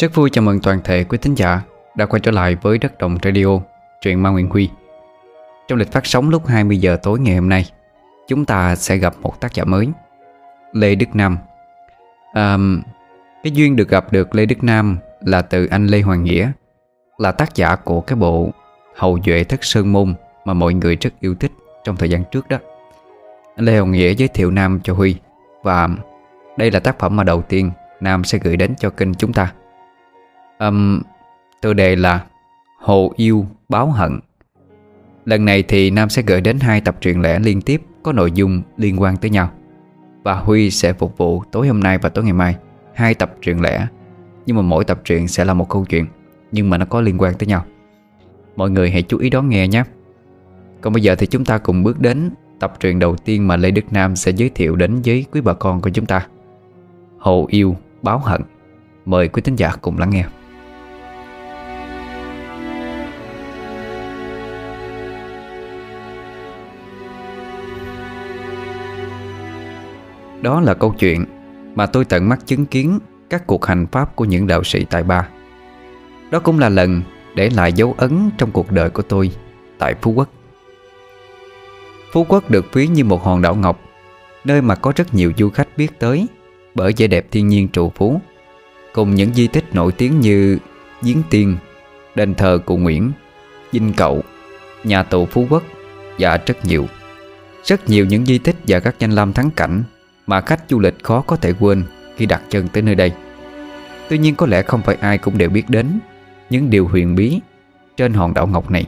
Rất vui chào mừng toàn thể quý thính giả đã quay trở lại với Đất Đồng Radio, Chuyện Ma Nguyễn Huy. Trong lịch phát sóng lúc 20 giờ tối ngày hôm nay, chúng ta sẽ gặp một tác giả mới, Lê Đức Nam. Cái duyên được gặp được Lê Đức Nam là từ anh Lê Hoàng Nghĩa, là tác giả của cái bộ Hậu Duệ Thất Sơn Môn mà mọi người rất yêu thích trong thời gian trước đó. Anh Lê Hoàng Nghĩa giới thiệu Nam cho Huy, và đây là tác phẩm mà đầu tiên Nam sẽ gửi đến cho kênh chúng ta. Tựa đề là Hồ Yêu Báo Hận. Lần này thì Nam sẽ gửi đến 2 tập truyện lẻ liên tiếp có nội dung liên quan tới nhau, và Huy sẽ phục vụ tối hôm nay và tối ngày mai 2 tập truyện lẻ, nhưng mà mỗi tập truyện sẽ là một câu chuyện, nhưng mà nó có liên quan tới nhau. Mọi người hãy chú ý đón nghe nhé. Còn bây giờ thì chúng ta cùng bước đến tập truyện đầu tiên mà Lê Đức Nam sẽ giới thiệu đến với quý bà con của chúng ta, Hồ Yêu Báo Hận. Mời quý thính giả cùng lắng nghe. Đó là câu chuyện mà tôi tận mắt chứng kiến các cuộc hành pháp của những đạo sĩ tài ba. Đó cũng là lần để lại dấu ấn trong cuộc đời của tôi tại Phú Quốc. Phú Quốc được ví như một hòn đảo ngọc, nơi mà có rất nhiều du khách biết tới bởi vẻ đẹp thiên nhiên trù phú, cùng những di tích nổi tiếng như Diên Tiên, đền thờ Cụ Nguyễn Dinh Cậu, nhà tù Phú Quốc và rất nhiều những di tích và các danh lam thắng cảnh mà khách du lịch khó có thể quên khi đặt chân tới nơi đây. Tuy nhiên, có lẽ không phải ai cũng đều biết đến những điều huyền bí trên hòn đảo ngọc này.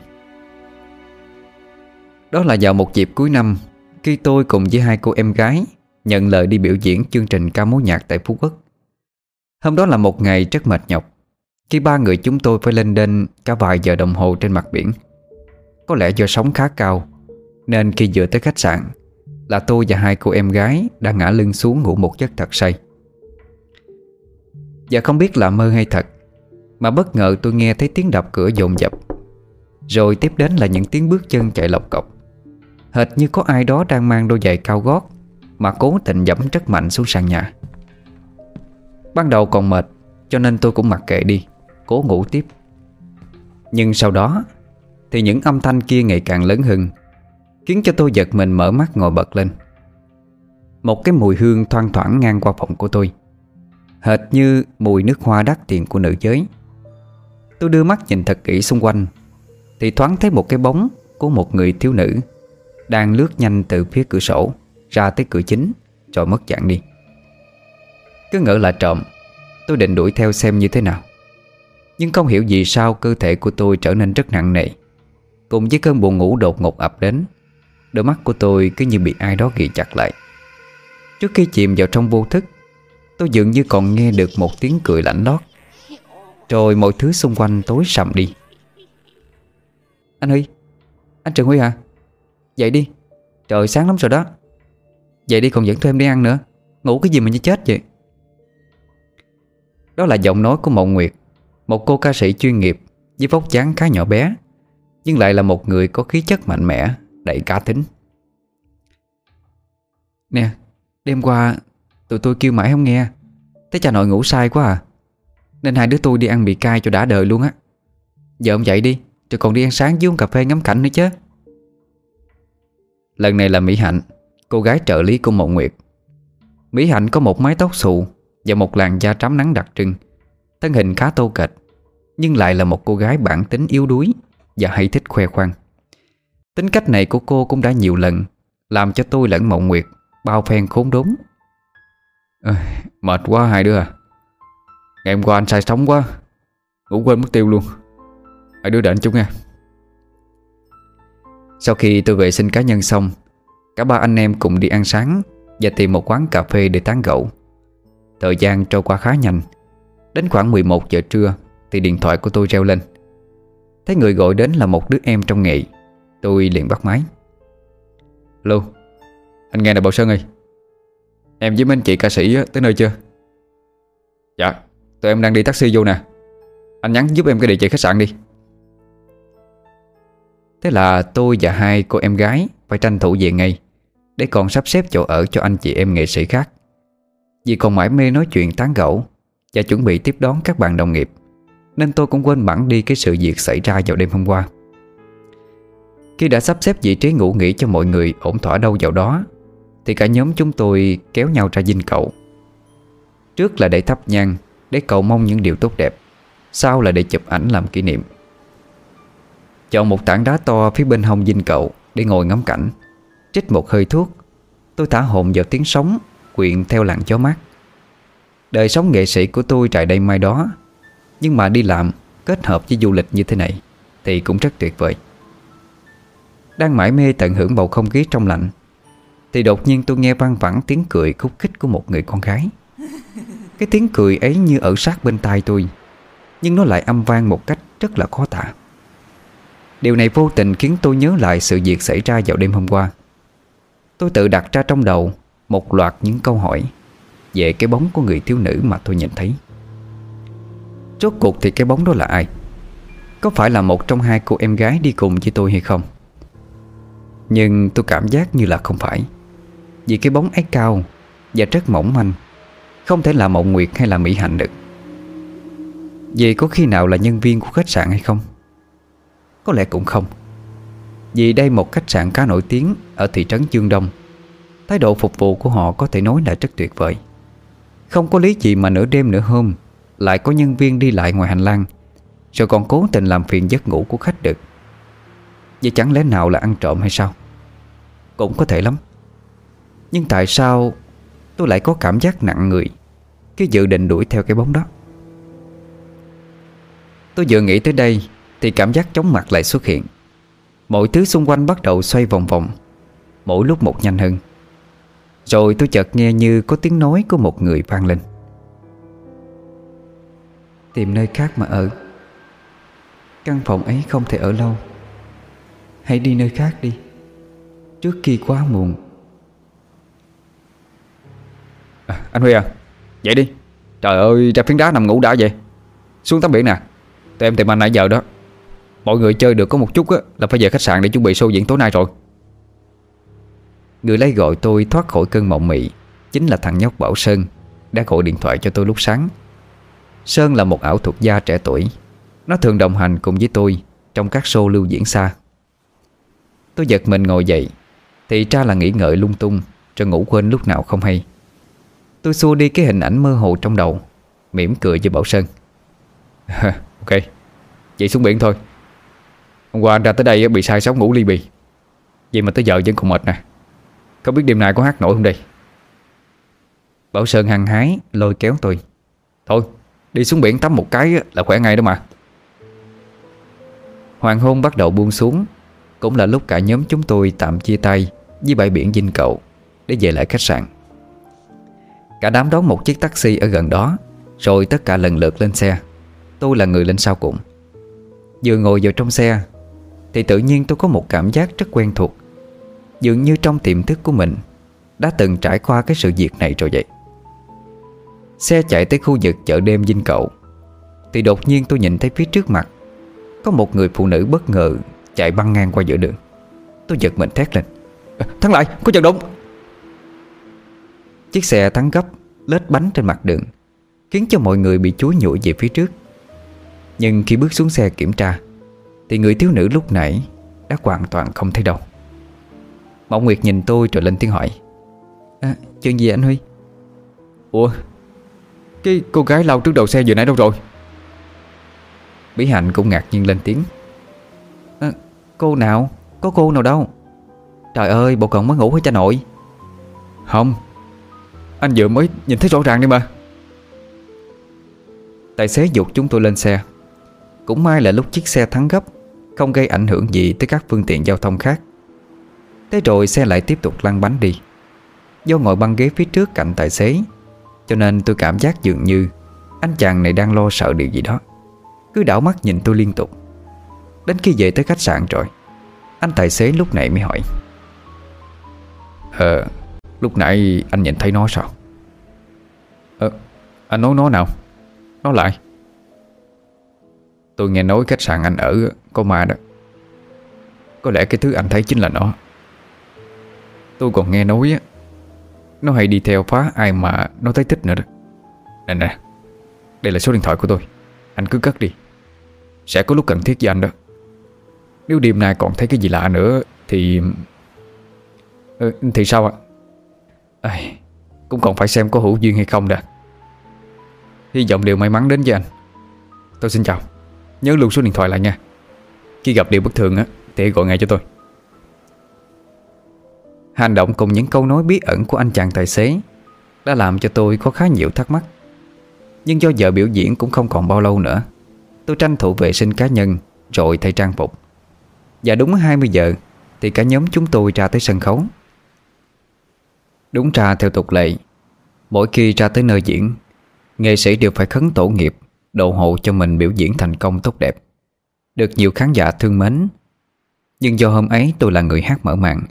Đó là vào một dịp cuối năm, khi tôi cùng với 2 cô em gái nhận lời đi biểu diễn chương trình ca múa nhạc tại Phú Quốc. Hôm đó là một ngày rất mệt nhọc, khi 3 người chúng tôi phải lênh đênh cả vài giờ đồng hồ trên mặt biển. Có lẽ do sóng khá cao, nên khi vừa tới khách sạn là tôi và 2 cô em gái đã ngã lưng xuống ngủ một giấc thật say. Và không biết là mơ hay thật, mà bất ngờ tôi nghe thấy tiếng đập cửa dồn dập, rồi tiếp đến là những tiếng bước chân chạy lộc cộc, hệt như có ai đó đang mang đôi giày cao gót mà cố tình dẫm rất mạnh xuống sàn nhà. Ban đầu còn mệt cho nên tôi cũng mặc kệ đi, cố ngủ tiếp. Nhưng sau đó thì những âm thanh kia ngày càng lớn hơn, khiến cho tôi giật mình mở mắt ngồi bật lên. Một cái mùi hương thoang thoảng ngang qua phòng của tôi, hệt như mùi nước hoa đắt tiền của nữ giới. Tôi đưa mắt nhìn thật kỹ xung quanh thì thoáng thấy một cái bóng của một người thiếu nữ đang lướt nhanh từ phía cửa sổ ra tới cửa chính rồi mất dạng đi. Cứ ngỡ là trộm, tôi định đuổi theo xem như thế nào, nhưng không hiểu vì sao cơ thể của tôi trở nên rất nặng nề, cùng với cơn buồn ngủ đột ngột ập đến. Đôi mắt của tôi cứ như bị ai đó ghì chặt lại. Trước khi chìm vào trong vô thức, tôi dường như còn nghe được một tiếng cười lạnh lót, rồi mọi thứ xung quanh tối sầm đi. Anh Huy, anh Trương Huy hả? Dậy đi, trời sáng lắm rồi đó. Dậy đi, còn dẫn thêm đi ăn nữa. Ngủ cái gì mà như chết vậy? Đó là giọng nói của Mậu Nguyệt, một cô ca sĩ chuyên nghiệp với vóc dáng khá nhỏ bé, nhưng lại là một người có khí chất mạnh mẽ, đầy cá tính. Nè, đêm qua tụi tôi kêu mãi không nghe, thấy cha nội ngủ sai quá à, nên hai đứa tôi đi ăn mì cay cho đã đời luôn á. Giờ ông dậy đi, rồi còn đi ăn sáng với uống cà phê ngắm cảnh nữa chứ. Lần này là Mỹ Hạnh, cô gái trợ lý của Mậu Nguyệt. Mỹ Hạnh có một mái tóc xù và một làn da trám nắng đặc trưng, thân hình khá tô kệch, nhưng lại là một cô gái bản tính yếu đuối và hay thích khoe khoang. Tính cách này của cô cũng đã nhiều lần làm cho tôi lẫn Mậu Nguyệt bao phen khốn đốn. Mệt quá hai đứa à. Ngày hôm qua anh say sóng quá, ngủ quên mất tiêu luôn. Hai đứa đợi anh chút nha. Sau khi tôi vệ sinh cá nhân xong, cả 3 anh em cùng đi ăn sáng và tìm một quán cà phê để tán gẫu. Thời gian trôi qua khá nhanh. Đến khoảng 11 giờ trưa thì điện thoại của tôi reo lên. Thấy người gọi đến là một đứa em trong nghệ, tôi liền bắt máy. Lô, anh nghe nè Bảo Sơn ơi, em với mấy anh chị ca sĩ tới nơi chưa? Dạ, tụi em đang đi taxi vô nè, anh nhắn giúp em cái địa chỉ khách sạn đi. Thế là tôi và 2 cô em gái phải tranh thủ về ngay, để còn sắp xếp chỗ ở cho anh chị em nghệ sĩ khác. Vì còn mải mê nói chuyện tán gẫu và chuẩn bị tiếp đón các bạn đồng nghiệp, nên tôi cũng quên bẵng đi cái sự việc xảy ra vào đêm hôm qua. Khi đã sắp xếp vị trí ngủ nghỉ cho mọi người ổn thỏa đâu vào đó, thì cả nhóm chúng tôi kéo nhau ra dinh cậu. Trước là để thắp nhang, để cầu mong những điều tốt đẹp, sau là để chụp ảnh làm kỷ niệm. Chọn một tảng đá to phía bên hông dinh cậu để ngồi ngắm cảnh. Trích một hơi thuốc, tôi thả hồn vào tiếng sóng quyện theo làn gió mát. Đời sống nghệ sĩ của tôi trải đây mai đó, nhưng mà đi làm kết hợp với du lịch như thế này thì cũng rất tuyệt vời. Đang mải mê tận hưởng bầu không khí trong lành thì đột nhiên tôi nghe vang vẳng tiếng cười khúc khích của một người con gái. Cái tiếng cười ấy như ở sát bên tai tôi, nhưng nó lại âm vang một cách rất là khó tả. Điều này vô tình khiến tôi nhớ lại sự việc xảy ra vào đêm hôm qua. Tôi tự đặt ra trong đầu một loạt những câu hỏi về cái bóng của người thiếu nữ mà tôi nhìn thấy. Rốt cuộc thì cái bóng đó là ai? Có phải là một trong hai cô em gái đi cùng với tôi hay không? Nhưng tôi cảm giác như là không phải, vì cái bóng ấy cao và rất mỏng manh, không thể là Mậu Nguyệt hay là Mỹ Hạnh được. Vậy có khi nào là nhân viên của khách sạn hay không? Có lẽ cũng không, vì đây một khách sạn khá nổi tiếng ở thị trấn Dương Đông. Thái độ phục vụ của họ có thể nói là rất tuyệt vời. Không có lý gì mà nửa đêm nửa hôm lại có nhân viên đi lại ngoài hành lang, rồi còn cố tình làm phiền giấc ngủ của khách được. Vậy chẳng lẽ nào là ăn trộm hay sao? Cũng có thể lắm. Nhưng tại sao tôi lại có cảm giác nặng người khi dự định đuổi theo cái bóng đó? Tôi vừa nghĩ tới đây thì cảm giác chóng mặt lại xuất hiện. Mọi thứ xung quanh bắt đầu xoay vòng vòng, mỗi lúc một nhanh hơn. Rồi tôi chợt nghe như có tiếng nói của một người vang lên: "Tìm nơi khác mà ở. Căn phòng ấy không thể ở lâu. Hãy đi nơi khác đi, trước khi quá muộn." "Anh Huy à, vậy đi. Trời ơi, ra phiến đá nằm ngủ đã vậy. Xuống tắm biển nè. Tụi em tìm anh nãy giờ đó. Mọi người chơi được có một chút á, là phải về khách sạn để chuẩn bị show diễn tối nay rồi." Người lấy gọi tôi thoát khỏi cơn mộng mị chính là thằng nhóc Bảo Sơn đã gọi điện thoại cho tôi lúc sáng. Sơn là một ảo thuật gia trẻ tuổi. Nó thường đồng hành cùng với tôi trong các show lưu diễn xa. Tôi giật mình ngồi dậy, thì ra là nghĩ ngợi lung tung rồi ngủ quên lúc nào không hay. Tôi xua đi cái hình ảnh mơ hồ trong đầu, mỉm cười với Bảo Sơn: "Ok, vậy xuống biển thôi. Hôm qua anh ra tới đây bị say sóng ngủ ly bì, vậy mà tới giờ vẫn còn mệt nè. Không biết đêm nay có hát nổi không đây?" Bảo Sơn hăng hái lôi kéo tôi: "Thôi, đi xuống biển tắm một cái là khỏe ngay đó mà." Hoàng hôn bắt đầu buông xuống, cũng là lúc cả nhóm chúng tôi tạm chia tay với bãi biển Dinh Cậu để về lại khách sạn. Cả đám đón một chiếc taxi ở gần đó, rồi tất cả lần lượt lên xe. Tôi là người lên sau cùng. Vừa ngồi vào trong xe thì tự nhiên tôi có một cảm giác rất quen thuộc, dường như trong tiềm thức của mình đã từng trải qua cái sự việc này rồi vậy. Xe chạy tới khu vực chợ đêm Dinh Cậu thì đột nhiên tôi nhìn thấy phía trước mặt có một người phụ nữ bất ngờ chạy băng ngang qua giữa đường. Tôi giật mình thét lên: "Thắng lại, có chật đụng!" Chiếc xe thắng gấp, lết bánh trên mặt đường, khiến cho mọi người bị chúi nhủi về phía trước. Nhưng khi bước xuống xe kiểm tra thì người thiếu nữ lúc nãy đã hoàn toàn không thấy đâu. Mậu Nguyệt nhìn tôi rồi lên tiếng hỏi: "Chuyện gì anh Huy?" "Ủa, cái cô gái lau trước đầu xe vừa nãy đâu rồi?" Mỹ Hạnh cũng ngạc nhiên lên tiếng: "Cô nào? Có cô nào đâu. Trời ơi, bộ còn mới ngủ hả cha nội?" "Không, anh vừa mới nhìn thấy rõ ràng đi mà." Tài xế dục chúng tôi lên xe. Cũng may là lúc chiếc xe thắng gấp, không gây ảnh hưởng gì tới các phương tiện giao thông khác. Thế rồi xe lại tiếp tục lăn bánh đi. Do ngồi băng ghế phía trước cạnh tài xế, cho nên tôi cảm giác dường như anh chàng này đang lo sợ điều gì đó, cứ đảo mắt nhìn tôi liên tục. Đến khi về tới khách sạn rồi, anh tài xế lúc nãy mới hỏi: "Lúc nãy anh nhìn thấy nó sao?" "Anh nói nó nào? Nó lại." "Tôi nghe nói khách sạn anh ở có ma đó. Có lẽ cái thứ anh thấy chính là nó. Tôi còn nghe nói nó hay đi theo phá ai mà nó thấy thích nữa đó. Nè, Đây là số điện thoại của tôi, anh cứ cất đi. Sẽ có lúc cần thiết với anh đó. Nếu đêm nay còn thấy cái gì lạ nữa thì... thì sao ạ? Cũng còn phải xem có hữu duyên hay không đã. Hy vọng điều may mắn đến với anh. Tôi xin chào. Nhớ lưu số điện thoại lại nha. Khi gặp điều bất thường á thì hãy gọi ngay cho tôi. Hành động cùng những câu nói bí ẩn của anh chàng tài xế đã làm cho tôi có khá nhiều thắc mắc. Nhưng do giờ biểu diễn cũng không còn bao lâu nữa, tôi tranh thủ vệ sinh cá nhân rồi thay trang phục. Và đúng 20 giờ thì cả nhóm chúng tôi ra tới sân khấu. Đúng ra theo tục lệ, mỗi khi ra tới nơi diễn, nghệ sĩ đều phải khấn tổ nghiệp độ hộ cho mình biểu diễn thành công tốt đẹp, được nhiều khán giả thương mến. Nhưng do hôm ấy tôi là người hát mở màn,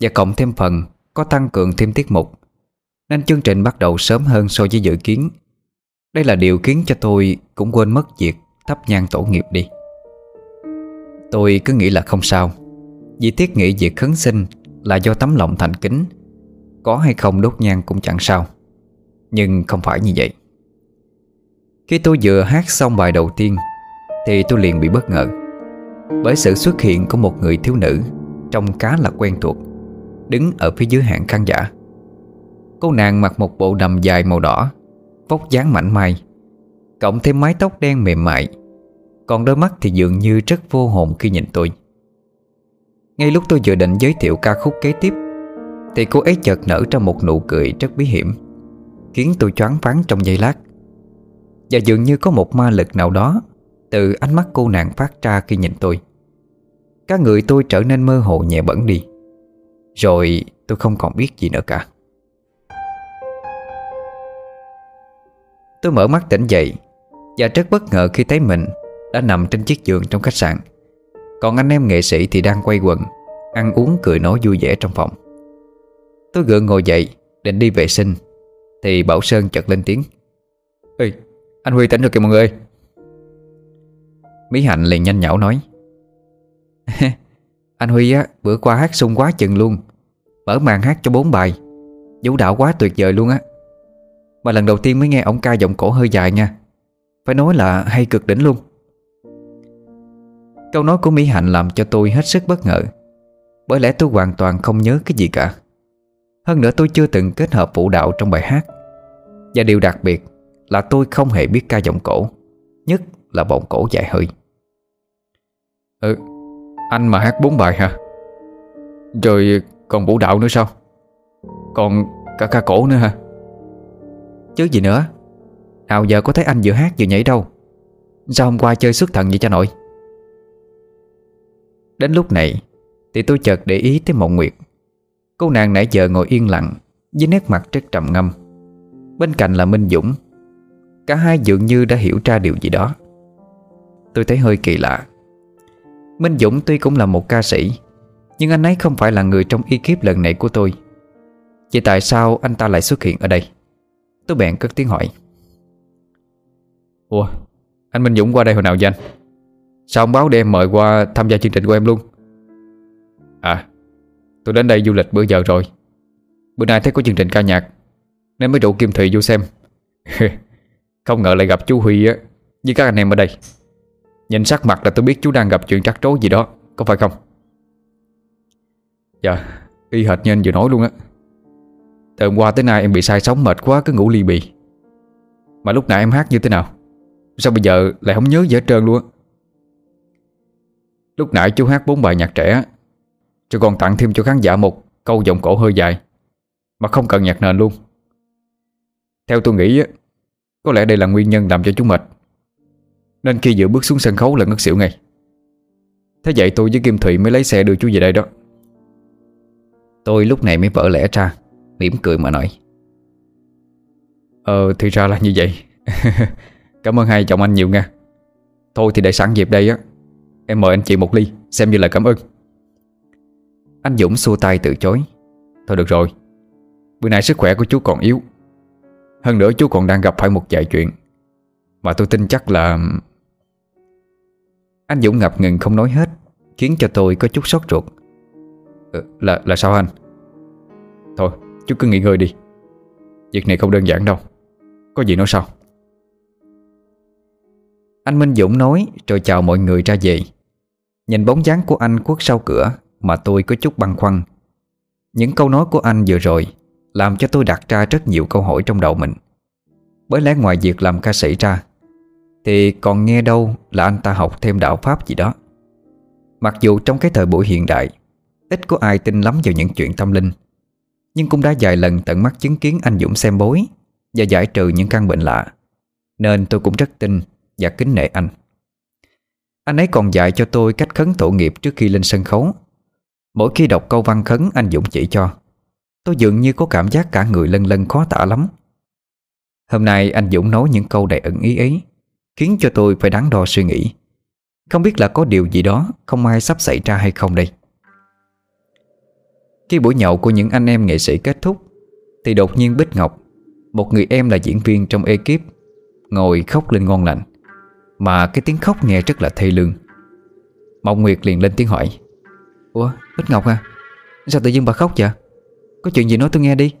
và cộng thêm phần có tăng cường thêm tiết mục, nên chương trình bắt đầu sớm hơn so với dự kiến. Đây là điều khiến cho tôi cũng quên mất việc thắp nhang tổ nghiệp đi. Tôi cứ nghĩ là không sao, vì thiết nghĩ việc khấn sinh là do tấm lòng thành kính, có hay không đốt nhang cũng chẳng sao. Nhưng không phải như vậy. Khi tôi vừa hát xong bài đầu tiên thì tôi liền bị bất ngờ bởi sự xuất hiện của một người thiếu nữ trông khá là quen thuộc đứng ở phía dưới hàng khán giả. Cô nàng mặc một bộ đầm dài màu đỏ, vóc dáng mảnh mai, cộng thêm mái tóc đen mềm mại, còn đôi mắt thì dường như rất vô hồn khi nhìn tôi. Ngay lúc tôi vừa định giới thiệu ca khúc kế tiếp thì cô ấy chợt nở ra một nụ cười rất bí hiểm, khiến tôi choáng váng trong giây lát. Và dường như có một ma lực nào đó từ ánh mắt cô nàng phát ra khi nhìn tôi. Cả người tôi trở nên mơ hồ nhẹ bẫng đi, rồi tôi không còn biết gì nữa cả. Tôi mở mắt tỉnh dậy và rất bất ngờ khi thấy mình đã nằm trên chiếc giường trong khách sạn, còn anh em nghệ sĩ thì đang quay quần ăn uống cười nói vui vẻ trong phòng. Tôi gượng ngồi dậy định đi vệ sinh thì Bảo Sơn chợt lên tiếng: "Ê, anh Huy tỉnh rồi kìa mọi người." Mỹ Hạnh liền nhanh nhảu nói: "Anh Huy á, bữa qua hát sung quá chừng luôn, mở màn hát cho 4 bài, vũ đạo quá tuyệt vời luôn á. Mà lần đầu tiên mới nghe ông ca giọng cổ hơi dài nha, phải nói là hay cực đỉnh luôn." Câu nói của Mỹ Hạnh làm cho tôi hết sức bất ngờ, bởi lẽ tôi hoàn toàn không nhớ cái gì cả. Hơn nữa tôi chưa từng kết hợp vũ đạo trong bài hát. Và điều đặc biệt là tôi không hề biết ca giọng cổ, nhất là vọng cổ dài hơi. Anh mà hát 4 bài hả? Rồi còn vũ đạo nữa sao? Còn cả ca cổ nữa hả? Chứ gì nữa. Nào giờ có thấy anh vừa hát vừa nhảy đâu. Sao hôm qua chơi xuất thần vậy cha nội? Đến lúc này thì tôi chợt để ý tới Mậu Nguyệt. Cô nàng nãy giờ ngồi yên lặng với nét mặt rất trầm ngâm. Bên cạnh là Minh Dũng. Cả hai dường như đã hiểu ra điều gì đó. Tôi thấy hơi kỳ lạ. Minh Dũng tuy cũng là một ca sĩ, nhưng anh ấy không phải là người trong ekip lần này của tôi. Vậy tại sao anh ta lại xuất hiện ở đây? Tôi bèn cất tiếng hỏi: "Ủa, anh Minh Dũng qua đây hồi nào vậy anh? Sao ông báo để em mời qua tham gia chương trình của em luôn?" "À, tôi đến đây du lịch bữa giờ rồi. Bữa nay thấy có chương trình ca nhạc nên mới rủ Kim Thùy vô xem. Không ngờ lại gặp chú Huy á, với các anh em ở đây. Nhìn sắc mặt là tôi biết chú đang gặp chuyện trắc trối gì đó, có phải không?" "Dạ, y hệt như anh vừa nói luôn á. Từ hôm qua tới nay em bị say sóng mệt quá, cứ ngủ ly bì. Mà lúc nãy em hát như thế nào, sao bây giờ lại không nhớ gì hết trơn luôn á. Lúc nãy chú hát 4 bài nhạc trẻ, chú còn tặng thêm cho khán giả một câu giọng cổ hơi dài, mà không cần nhạc nền luôn. Theo tôi nghĩ á, có lẽ đây là nguyên nhân làm cho chú mệt, nên khi vừa bước xuống sân khấu là ngất xỉu ngay. Thế vậy tôi với Kim Thùy mới lấy xe đưa chú về đây đó." Tôi lúc này mới vỡ lẽ ra, mỉm cười mà nói: "Thì ra là như vậy. Cảm ơn hai chồng anh nhiều nha. Thôi thì để sẵn dịp đây á, em mời anh chị một ly xem như là cảm ơn." Anh Dũng xua tay từ chối: "Thôi được rồi, bữa nay sức khỏe của chú còn yếu. Hơn nữa chú còn đang gặp phải một vài chuyện mà tôi tin chắc là..." Anh Dũng ngập ngừng không nói hết, khiến cho tôi có chút sốt ruột. Là sao anh?" "Thôi chú cứ nghỉ ngơi đi, việc này không đơn giản đâu, có gì nói sau." Anh Minh Dũng nói rồi chào mọi người ra về. Nhìn bóng dáng của anh khuất sau cửa mà tôi có chút băn khoăn. Những câu nói của anh vừa rồi làm cho tôi đặt ra rất nhiều câu hỏi trong đầu mình. Bởi lẽ ngoài việc làm ca sĩ ra thì còn nghe đâu là anh ta học thêm đạo pháp gì đó. Mặc dù trong cái thời buổi hiện đại ít có ai tin lắm vào những chuyện tâm linh, nhưng cũng đã vài lần tận mắt chứng kiến anh Dũng xem bói và giải trừ những căn bệnh lạ, nên tôi cũng rất tin và kính nể anh. Anh ấy còn dạy cho tôi cách khấn tổ nghiệp trước khi lên sân khấu. Mỗi khi đọc câu văn khấn anh Dũng chỉ cho, tôi dường như có cảm giác cả người lân lân khó tả lắm. Hôm nay anh Dũng nói những câu đầy ẩn ý ấy khiến cho tôi phải đắn đo suy nghĩ, không biết là có điều gì đó không ai sắp xảy ra hay không đây. Khi buổi nhậu của những anh em nghệ sĩ kết thúc thì đột nhiên Bích Ngọc, một người em là diễn viên trong ekip, ngồi khóc lên ngon lành. Mà cái tiếng khóc nghe rất là thê lương. Mậu Nguyệt liền lên tiếng hỏi: "Ủa, Bích Ngọc à, sao tự dưng bà khóc vậy? Có chuyện gì nói tôi nghe đi."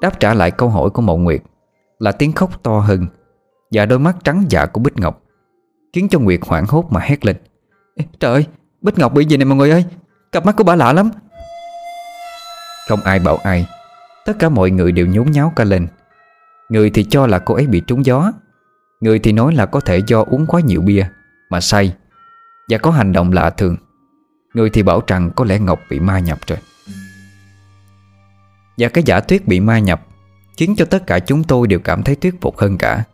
Đáp trả lại câu hỏi của Mậu Nguyệt là tiếng khóc to hơn và đôi mắt trắng dạ của Bích Ngọc, khiến cho Nguyệt hoảng hốt mà hét lên: "Ê, trời ơi, Bích Ngọc bị gì này mọi người ơi, cặp mắt của bà lạ lắm." Không ai bảo ai, tất cả mọi người đều nhốn nháo cả lên. Người thì cho là cô ấy bị trúng gió, người thì nói là có thể do uống quá nhiều bia mà say và có hành động lạ thường, người thì bảo rằng có lẽ Ngọc bị ma nhập rồi. Và cái giả thuyết bị ma nhập khiến cho tất cả chúng tôi đều cảm thấy thuyết phục hơn cả.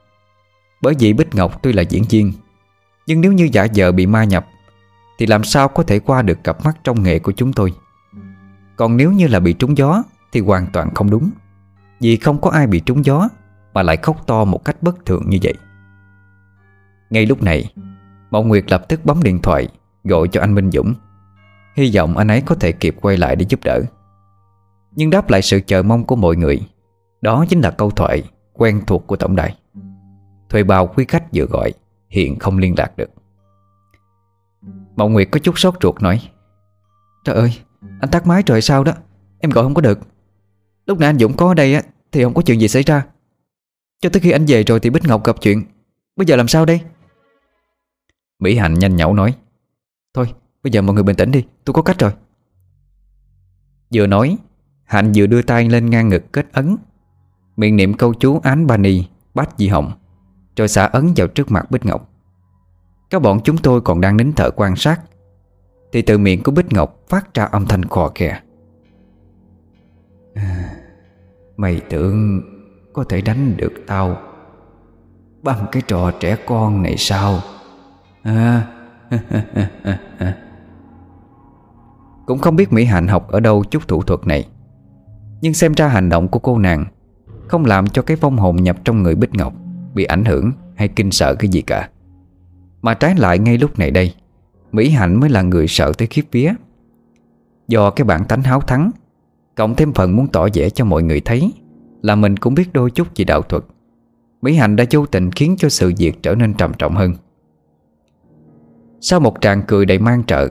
Bởi vì Bích Ngọc tuy là diễn viên, nhưng nếu như giả vờ bị ma nhập thì làm sao có thể qua được cặp mắt trong nghề của chúng tôi. Còn nếu như là bị trúng gió thì hoàn toàn không đúng, vì không có ai bị trúng gió mà lại khóc to một cách bất thường như vậy. Ngay lúc này, Mậu Nguyệt lập tức bấm điện thoại gọi cho anh Minh Dũng, hy vọng anh ấy có thể kịp quay lại để giúp đỡ. Nhưng đáp lại sự chờ mong của mọi người, đó chính là câu thoại quen thuộc của tổng đài: thuê bao quý khách vừa gọi hiện không liên lạc được. Mậu Nguyệt có chút sốt ruột nói: "Trời ơi, anh tắt máy rồi sao đó, em gọi không có được. Lúc nãy anh Dũng có ở đây á thì không có chuyện gì xảy ra, cho tới khi anh về rồi thì Bích Ngọc gặp chuyện. Bây giờ làm sao đây?" Mỹ Hạnh nhanh nhảu nói: "Thôi bây giờ mọi người bình tĩnh đi, tôi có cách rồi." Vừa nói, Hạnh vừa đưa tay lên ngang ngực kết ấn, miệng niệm câu chú Án Ba Ni Bát Di Hồng, rồi xả ấn vào trước mặt Bích Ngọc. Các bọn chúng tôi còn đang nín thở quan sát thì từ miệng của Bích Ngọc phát ra âm thanh khò khè: "Mày tưởng có thể đánh được tao bằng cái trò trẻ con này sao à?" Cũng không biết Mỹ Hạnh học ở đâu chút thủ thuật này, nhưng xem ra hành động của cô nàng không làm cho cái phong hồn nhập trong người Bích Ngọc bị ảnh hưởng hay kinh sợ cái gì cả. Mà trái lại ngay lúc này đây, Mỹ Hạnh mới là người sợ tới khiếp vía, do cái bản tánh háo thắng cộng thêm phần muốn tỏ vẻ cho mọi người thấy là mình cũng biết đôi chút về đạo thuật. Mỹ Hạnh đã vô tình khiến cho sự việc trở nên trầm trọng hơn. Sau một tràng cười đầy mang trợ,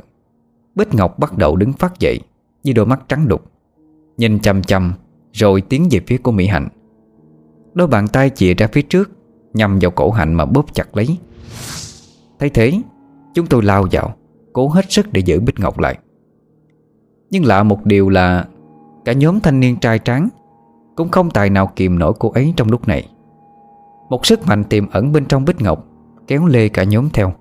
Bích Ngọc bắt đầu đứng phát dậy với đôi mắt trắng đục, nhìn chằm chằm rồi tiến về phía của Mỹ Hạnh. Đôi bàn tay chìa ra phía trước nhằm vào cổ Hạnh mà bóp chặt lấy. Thấy thế, chúng tôi lao vào, cố hết sức để giữ Bích Ngọc lại. Nhưng lạ một điều là cả nhóm thanh niên trai tráng cũng không tài nào kìm nổi cô ấy trong lúc này. Một sức mạnh tiềm ẩn bên trong Bích Ngọc kéo lê cả nhóm theo,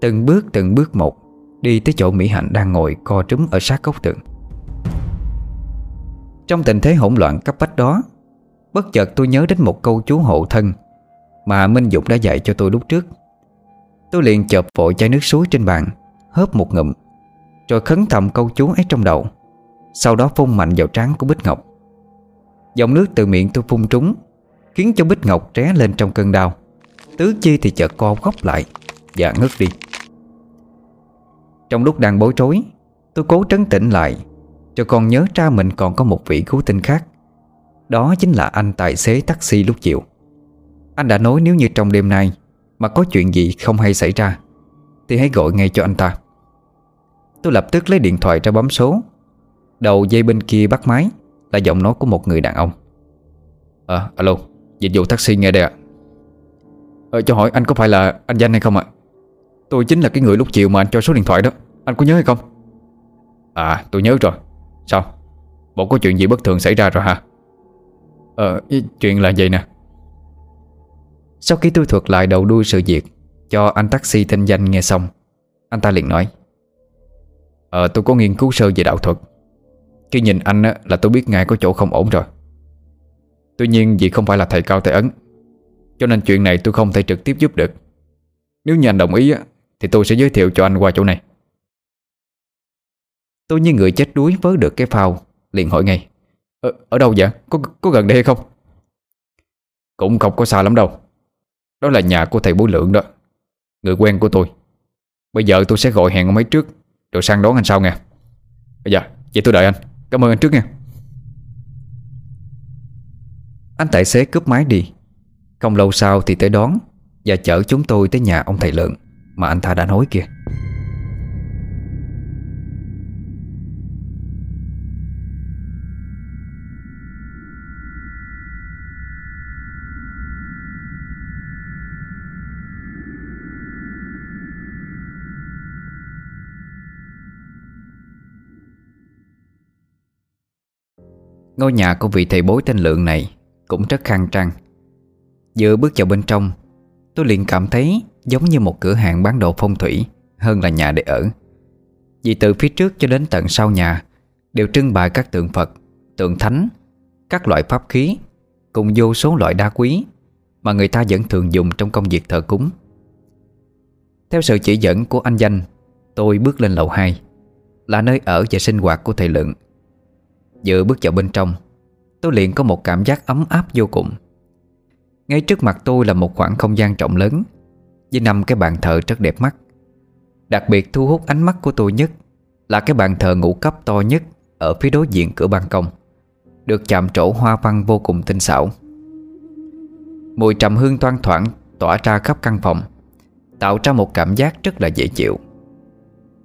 từng bước một đi tới chỗ Mỹ Hạnh đang ngồi co trúm ở sát góc tường. Trong tình thế hỗn loạn cấp bách đó, bất chợt tôi nhớ đến một câu chú hộ thân mà Minh Dũng đã dạy cho tôi lúc trước. Tôi liền chộp vội chai nước suối trên bàn, hớp một ngụm rồi khấn thầm câu chú ấy trong đầu, sau đó phun mạnh vào trán của Bích Ngọc. Dòng nước từ miệng tôi phun trúng khiến cho Bích Ngọc té lên trong cơn đau, tứ chi thì chợt co quắp lại và ngất đi. Trong lúc đang bối rối, tôi cố trấn tĩnh lại cho còn nhớ ra mình còn có một vị cứu tinh khác. Đó chính là anh tài xế taxi lúc chiều. Anh đã nói nếu như trong đêm nay mà có chuyện gì không hay xảy ra thì hãy gọi ngay cho anh ta. Tôi lập tức lấy điện thoại ra bấm số. Đầu dây bên kia bắt máy là giọng nói của một người đàn ông: "Alo, dịch vụ taxi nghe đây ạ." Cho hỏi anh có phải là anh Danh hay không ạ? Tôi chính là cái người lúc chiều mà anh cho số điện thoại đó. Anh có nhớ hay không? À, tôi nhớ rồi. Sao? Bộ có chuyện gì bất thường xảy ra rồi hả? Chuyện là vậy nè. Sau khi tôi thuật lại đầu đuôi sự việc cho anh taxi tên Danh nghe xong, anh ta liền nói: tôi có nghiên cứu sơ về đạo thuật. Khi nhìn anh á, là tôi biết ngay có chỗ không ổn rồi. Tuy nhiên vì không phải là thầy cao tay ấn, cho nên chuyện này tôi không thể trực tiếp giúp được. Nếu như anh đồng ý á, thì tôi sẽ giới thiệu cho anh qua chỗ này. Tôi như người chết đuối vớ được cái phao, liền hỏi ngay: Ở đâu vậy? Có gần đây hay không? Cũng không có xa lắm đâu. Đó là nhà của thầy Bố Lượng đó, người quen của tôi. Bây giờ tôi sẽ gọi hẹn ông ấy trước, rồi sang đón anh sau nghe. Dạ, vậy tôi đợi anh. Cảm ơn anh trước nghe. Anh tài xế cướp máy đi. Không lâu sau thì tới đón và chở chúng tôi tới nhà ông thầy Lượng mà anh ta đã nói kia. Ngôi nhà của vị thầy bói tên Lượng này cũng rất khang trang. Vừa bước vào bên trong, tôi liền cảm thấy giống như một cửa hàng bán đồ phong thủy hơn là nhà để ở. Vì từ phía trước cho đến tận sau nhà đều trưng bày các tượng Phật, tượng Thánh, các loại pháp khí cùng vô số loại đá quý mà người ta vẫn thường dùng trong công việc thờ cúng. Theo sự chỉ dẫn của anh Danh, tôi bước lên lầu 2 là nơi ở và sinh hoạt của thầy Lượng. Vừa bước vào bên trong, tôi liền có một cảm giác ấm áp vô cùng. Ngay trước mặt tôi là một khoảng không gian rộng lớn với 5 cái bàn thờ rất đẹp mắt. Đặc biệt thu hút ánh mắt của tôi nhất là cái bàn thờ ngũ cấp to nhất ở phía đối diện cửa ban công, được chạm trổ hoa văn vô cùng tinh xảo. Mùi trầm hương thoang thoảng tỏa ra khắp căn phòng, tạo ra một cảm giác rất là dễ chịu.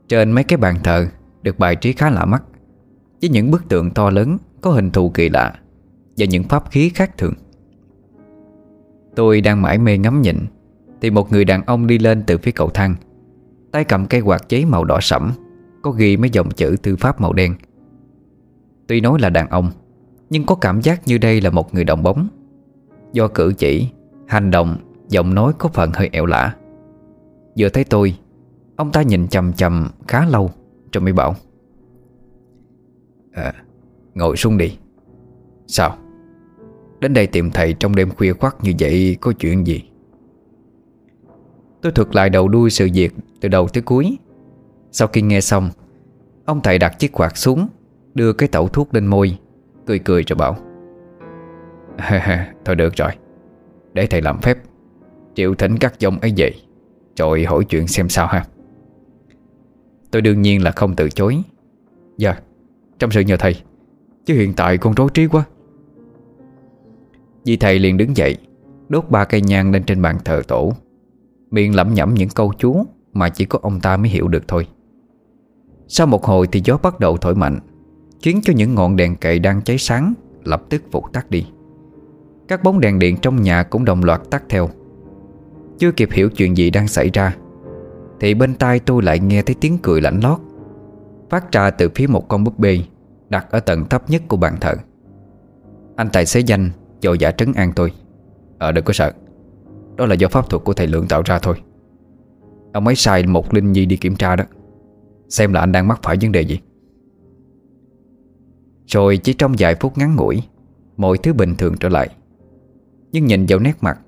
Trên mấy cái bàn thờ được bài trí khá lạ mắt, với những bức tượng to lớn có hình thù kỳ lạ và những pháp khí khác thường. Tôi đang mải mê ngắm nhìn thì một người đàn ông đi lên từ phía cầu thang, tay cầm cây quạt giấy màu đỏ sẫm có ghi mấy dòng chữ thư pháp màu đen. Tuy nói là đàn ông, nhưng có cảm giác như đây là một người đồng bóng, do cử chỉ, hành động, giọng nói có phần hơi ẻo lả. Vừa thấy tôi, ông ta nhìn chằm chằm khá lâu rồi mới bảo: Ngồi xuống đi. Sao? Đến đây tìm thầy trong đêm khuya khoắt như vậy có chuyện gì? Tôi thuật lại đầu đuôi sự việc từ đầu tới cuối. Sau khi nghe xong, ông thầy đặt chiếc quạt xuống, đưa cái tẩu thuốc lên môi, cười cười rồi bảo: Thôi được rồi, để thầy làm phép triệu thỉnh các dòng ấy vậy, rồi hỏi chuyện xem sao ha. Tôi đương nhiên là không từ chối. Dạ, trong sự nhờ thầy, chứ hiện tại con rối trí quá. Vì thầy liền đứng dậy, đốt 3 cây nhang lên trên bàn thờ tổ, miệng lẩm nhẩm những câu chú mà chỉ có ông ta mới hiểu được thôi. Sau một hồi thì gió bắt đầu thổi mạnh, khiến cho những ngọn đèn cậy đang cháy sáng lập tức vụt tắt đi. Các bóng đèn điện trong nhà cũng đồng loạt tắt theo. Chưa kịp hiểu chuyện gì đang xảy ra thì bên tai tôi lại nghe thấy tiếng cười lạnh lót phát ra từ phía một con búp bê đặt ở tầng thấp nhất của bàn thờ. Anh tài xế Danh vội vã trấn an tôi: Đừng có sợ, đó là do pháp thuật của thầy Lượng tạo ra thôi. Ông ấy sai một linh nhi đi kiểm tra đó, xem là anh đang mắc phải vấn đề gì. Rồi chỉ trong vài phút ngắn ngủi, mọi thứ bình thường trở lại. Nhưng nhìn vào nét mặt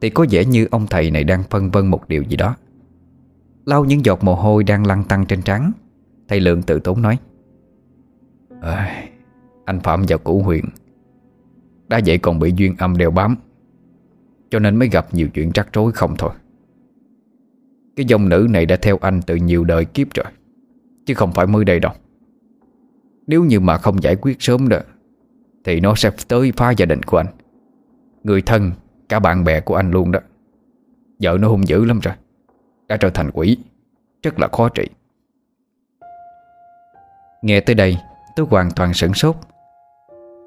thì có vẻ như ông thầy này đang phân vân một điều gì đó. Lau những giọt mồ hôi đang lăn tăn trên trán, thầy Lượng tự tốn nói: Anh phạm vào cửu huyền, đã vậy còn bị duyên âm đeo bám, cho nên mới gặp nhiều chuyện rắc rối không thôi. Cái dòng nữ này đã theo anh từ nhiều đời kiếp rồi, chứ không phải mới đây đâu. Nếu như mà không giải quyết sớm đó thì nó sẽ tới phá gia đình của anh, người thân, cả bạn bè của anh luôn đó. Vợ nó hung dữ lắm rồi, đã trở thành quỷ, rất là khó trị. Nghe tới đây tôi hoàn toàn sửng sốt.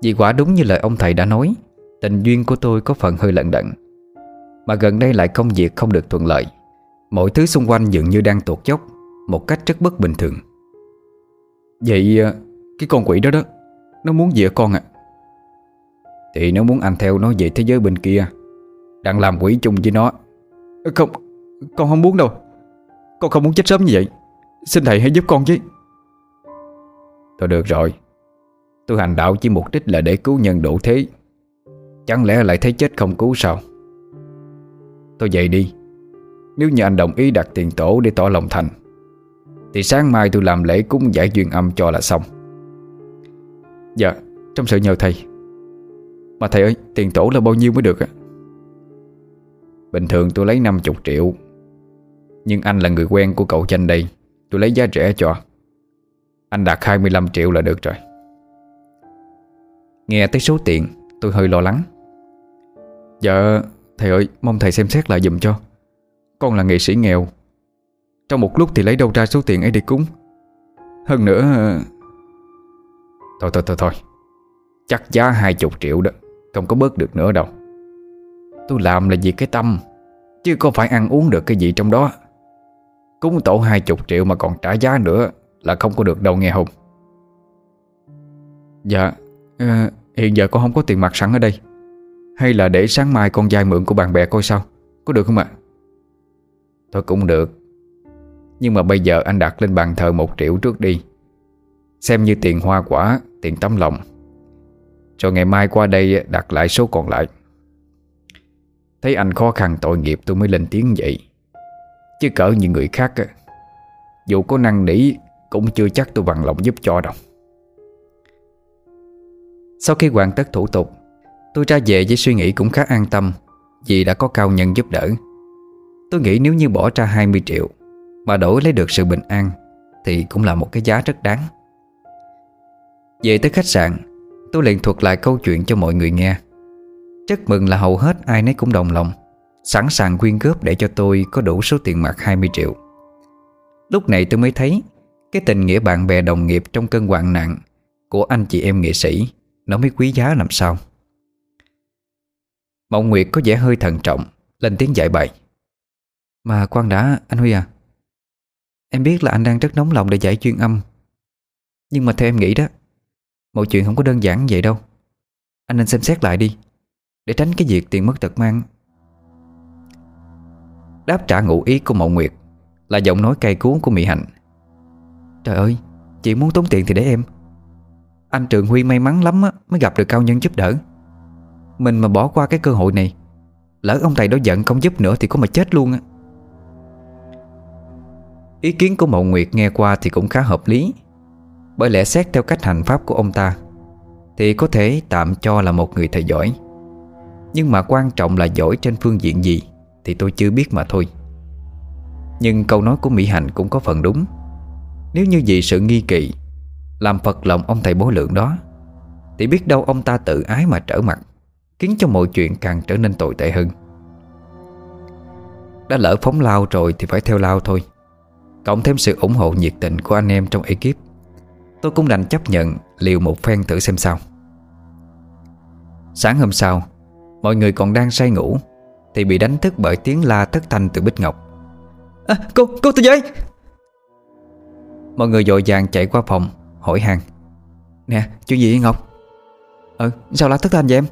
Vì quả đúng như lời ông thầy đã nói, tình duyên của tôi có phần hơi lận đận. mà gần đây lại công việc không được thuận lợi. Mọi thứ xung quanh dường như đang tuột dốc một cách rất bất bình thường. Vậy cái con quỷ đó đó, nó muốn gì ở con ạ? Thì nó muốn anh theo nó về thế giới bên kia, đang làm quỷ chung với nó. Không, con không muốn đâu. Con không muốn chết sớm như vậy. Xin thầy hãy giúp con chứ. Thôi được rồi, tôi hành đạo chỉ mục đích là để cứu nhân độ thế, chẳng lẽ lại thấy chết không cứu sao? Tôi vậy đi, nếu như anh đồng ý đặt tiền tổ để tỏ lòng thành thì sáng mai tôi làm lễ cúng giải duyên âm cho là xong. Dạ, trong sự nhờ thầy. Mà thầy ơi, tiền tổ là bao nhiêu mới được ạ? Bình thường tôi lấy 50 triệu, nhưng anh là người quen của cậu Chanh đây, tôi lấy giá rẻ cho. Anh đặt 25 triệu là được rồi. Nghe tới số tiền tôi hơi lo lắng. Dạ thầy ơi, mong thầy xem xét lại giùm cho. Con là nghệ sĩ nghèo, trong một lúc thì lấy đâu ra số tiền ấy để cúng? Hơn nữa... Thôi, chắc giá 20 triệu đó, không có bớt được nữa đâu. Tôi làm là vì cái tâm, chứ có phải ăn uống được cái gì trong đó. Cúng tổ 20 triệu mà còn trả giá nữa là không có được đâu, nghe không? Dạ, hiện giờ con không có tiền mặt sẵn ở đây. Hay là để sáng mai con vay mượn của bạn bè coi sao, có được không ạ? Thôi cũng được, nhưng mà bây giờ anh đặt lên bàn thờ 1 triệu trước đi, xem như tiền hoa quả, tiền tấm lòng, rồi ngày mai qua đây đặt lại số còn lại. Thấy anh khó khăn tội nghiệp tôi mới lên tiếng vậy, chứ cỡ như người khác dù có năn nỉ cũng chưa chắc tôi bằng lòng giúp cho đâu. Sau khi hoàn tất thủ tục, tôi ra về với suy nghĩ cũng khá an tâm vì đã có cao nhân giúp đỡ. Tôi nghĩ nếu như bỏ ra 20 triệu mà đổi lấy được sự bình an thì cũng là một cái giá rất đáng. Về tới khách sạn, tôi liền thuật lại câu chuyện cho mọi người nghe. Rất mừng là hầu hết ai nấy cũng đồng lòng, sẵn sàng quyên góp để cho tôi có đủ số tiền mặt 20 triệu. Lúc này tôi mới thấy cái tình nghĩa bạn bè đồng nghiệp trong cơn hoạn nạn của anh chị em nghệ sĩ nó mới quý giá làm sao. Mậu Nguyệt có vẻ hơi thận trọng, lên tiếng giải bày. Mà khoan đã, anh Huy à, em biết là anh đang rất nóng lòng để giải chuyên âm, nhưng mà theo em nghĩ đó, mọi chuyện không có đơn giản như vậy đâu. Anh nên xem xét lại đi, để tránh cái việc tiền mất tật mang. Đáp trả ngụ ý của Mậu Nguyệt là giọng nói cay cú của Mỹ Hạnh. Trời ơi, chị muốn tốn tiền thì để em. Anh Trương Huy may mắn lắm á, mới gặp được cao nhân giúp đỡ. Mình mà bỏ qua cái cơ hội này, lỡ ông thầy đó giận không giúp nữa thì có mà chết luôn á. Ý kiến của Mậu Nguyệt nghe qua thì cũng khá hợp lý, bởi lẽ xét theo cách hành pháp của ông ta thì có thể tạm cho là một người thầy giỏi, nhưng mà quan trọng là giỏi trên phương diện gì thì tôi chưa biết mà thôi. Nhưng câu nói của Mỹ Hạnh cũng có phần đúng. Nếu như vì sự nghi kỵ làm phật lòng ông thầy Bố Lượng đó, thì biết đâu ông ta tự ái mà trở mặt, khiến cho mọi chuyện càng trở nên tồi tệ hơn. Đã lỡ phóng lao rồi thì phải theo lao thôi. Cộng thêm sự ủng hộ nhiệt tình của anh em trong ekip, tôi cũng đành chấp nhận liều một phen thử xem sao. Sáng hôm sau, mọi người còn đang say ngủ thì bị đánh thức bởi tiếng la thất thanh từ Bích Ngọc. À, cô tôi dậy. Mọi người vội vàng chạy qua phòng hỏi han. Nè, chuyện gì Ngọc? Sao la thất thanh vậy em?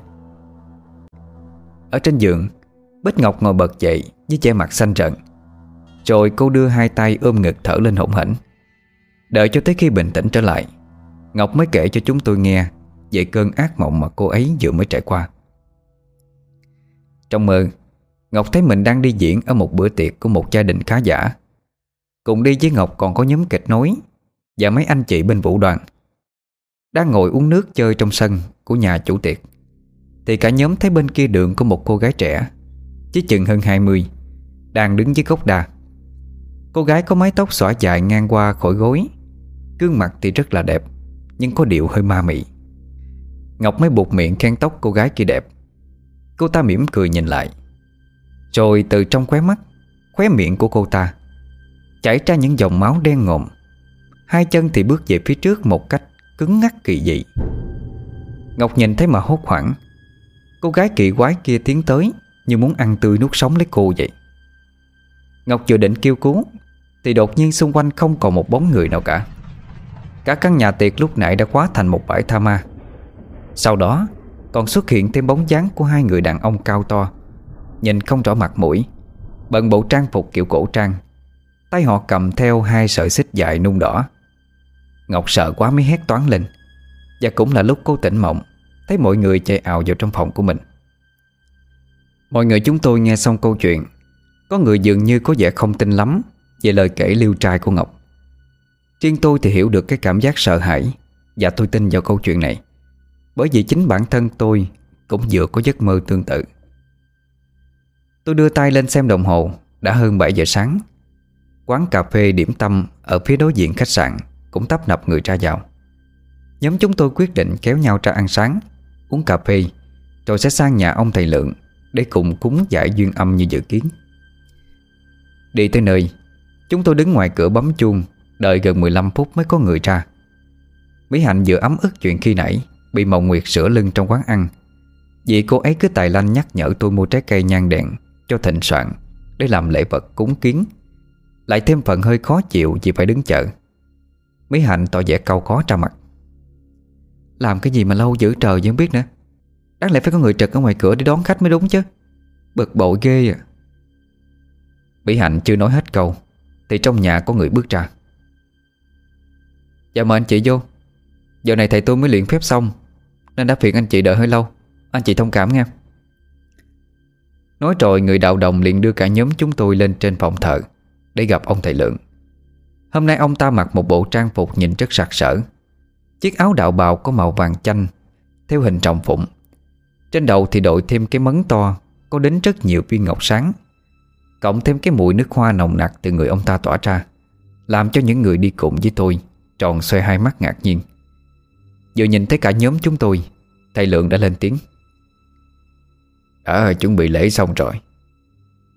Ở trên giường, Bích Ngọc ngồi bật dậy với che mặt xanh rợn, rồi cô đưa hai tay ôm ngực thở lên hổn hển. Đợi cho tới khi bình tĩnh trở lại, Ngọc mới kể cho chúng tôi nghe về cơn ác mộng mà cô ấy vừa mới trải qua. Trong mơ, Ngọc thấy mình đang đi diễn ở một bữa tiệc của một gia đình khá giả. Cùng đi với Ngọc còn có nhóm kịch nối và mấy anh chị bên vũ đoàn. Đang ngồi uống nước chơi trong sân của nhà chủ tiệc thì cả nhóm thấy bên kia đường có một cô gái trẻ, chỉ chừng hơn 20, đang đứng dưới gốc đa. Cô gái có mái tóc xõa dài ngang qua khỏi gối, gương mặt thì rất là đẹp, nhưng có điệu hơi ma mị. Ngọc mới buột miệng khen tóc cô gái kia đẹp. Cô ta mỉm cười nhìn lại, rồi từ trong khóe mắt, khóe miệng của cô ta chảy ra những dòng máu đen ngòm. Hai chân thì bước về phía trước một cách cứng ngắc kỳ dị. Ngọc nhìn thấy mà hốt hoảng. Cô gái kỳ quái kia tiến tới, như muốn ăn tươi nuốt sống lấy cô vậy. Ngọc vừa định kêu cứu thì đột nhiên xung quanh không còn một bóng người nào cả. Cả căn nhà tiệc lúc nãy đã quá thành một bãi tha ma. Sau đó còn xuất hiện thêm bóng dáng của hai người đàn ông cao to, nhìn không rõ mặt mũi, bận bộ trang phục kiểu cổ trang, tay họ cầm theo hai sợi xích dài nung đỏ. Ngọc sợ quá mới hét toáng lên, và cũng là lúc cô tỉnh mộng, thấy mọi người chạy ào vào trong phòng của mình. Mọi người chúng tôi nghe xong câu chuyện, có người dường như có vẻ không tin lắm về lời kể liêu trai của Ngọc. Riêng tôi thì hiểu được cái cảm giác sợ hãi, và tôi tin vào câu chuyện này, bởi vì chính bản thân tôi cũng vừa có giấc mơ tương tự. Tôi đưa tay lên xem đồng hồ, đã hơn 7 giờ sáng. Quán cà phê Điểm Tâm ở phía đối diện khách sạn cũng tấp nập người ra vào. Nhóm chúng tôi quyết định kéo nhau ra ăn sáng, uống cà phê, rồi sẽ sang nhà ông thầy Lượng để cùng cúng giải duyên âm như dự kiến. Đi tới nơi, chúng tôi đứng ngoài cửa bấm chuông, đợi gần 15 phút mới có người ra. Mỹ Hạnh vừa ấm ức chuyện khi nãy bị Mậu Nguyệt sửa lưng trong quán ăn, vì cô ấy cứ tài lanh nhắc nhở tôi mua trái cây nhang đèn cho thịnh soạn để làm lễ vật cúng kiến, lại thêm phần hơi khó chịu vì phải đứng chợ. Mỹ Hạnh tỏ vẻ cau có ra mặt. Làm cái gì mà lâu dữ trời vẫn biết nữa, đáng lẽ phải có người trực ở ngoài cửa để đón khách mới đúng chứ. Bực bội ghê à. Mỹ Hạnh chưa nói hết câu thì trong nhà có người bước ra. Dạ mời anh chị vô. Giờ này thầy tôi mới luyện phép xong nên đã phiền anh chị đợi hơi lâu, anh chị thông cảm nghe. Nói rồi người đạo đồng liền đưa cả nhóm chúng tôi lên trên phòng thờ để gặp ông thầy Lượng. Hôm nay ông ta mặc một bộ trang phục nhìn rất sặc sỡ, chiếc áo đạo bào có màu vàng chanh theo hình rồng phụng, trên đầu thì đội thêm cái mấn to có đến rất nhiều viên ngọc sáng, cộng thêm cái mùi nước hoa nồng nặc từ người ông ta tỏa ra, làm cho những người đi cùng với tôi tròn xoe hai mắt ngạc nhiên. Vừa nhìn thấy cả nhóm chúng tôi, thầy Lượng đã lên tiếng. Đã chuẩn bị lễ xong rồi,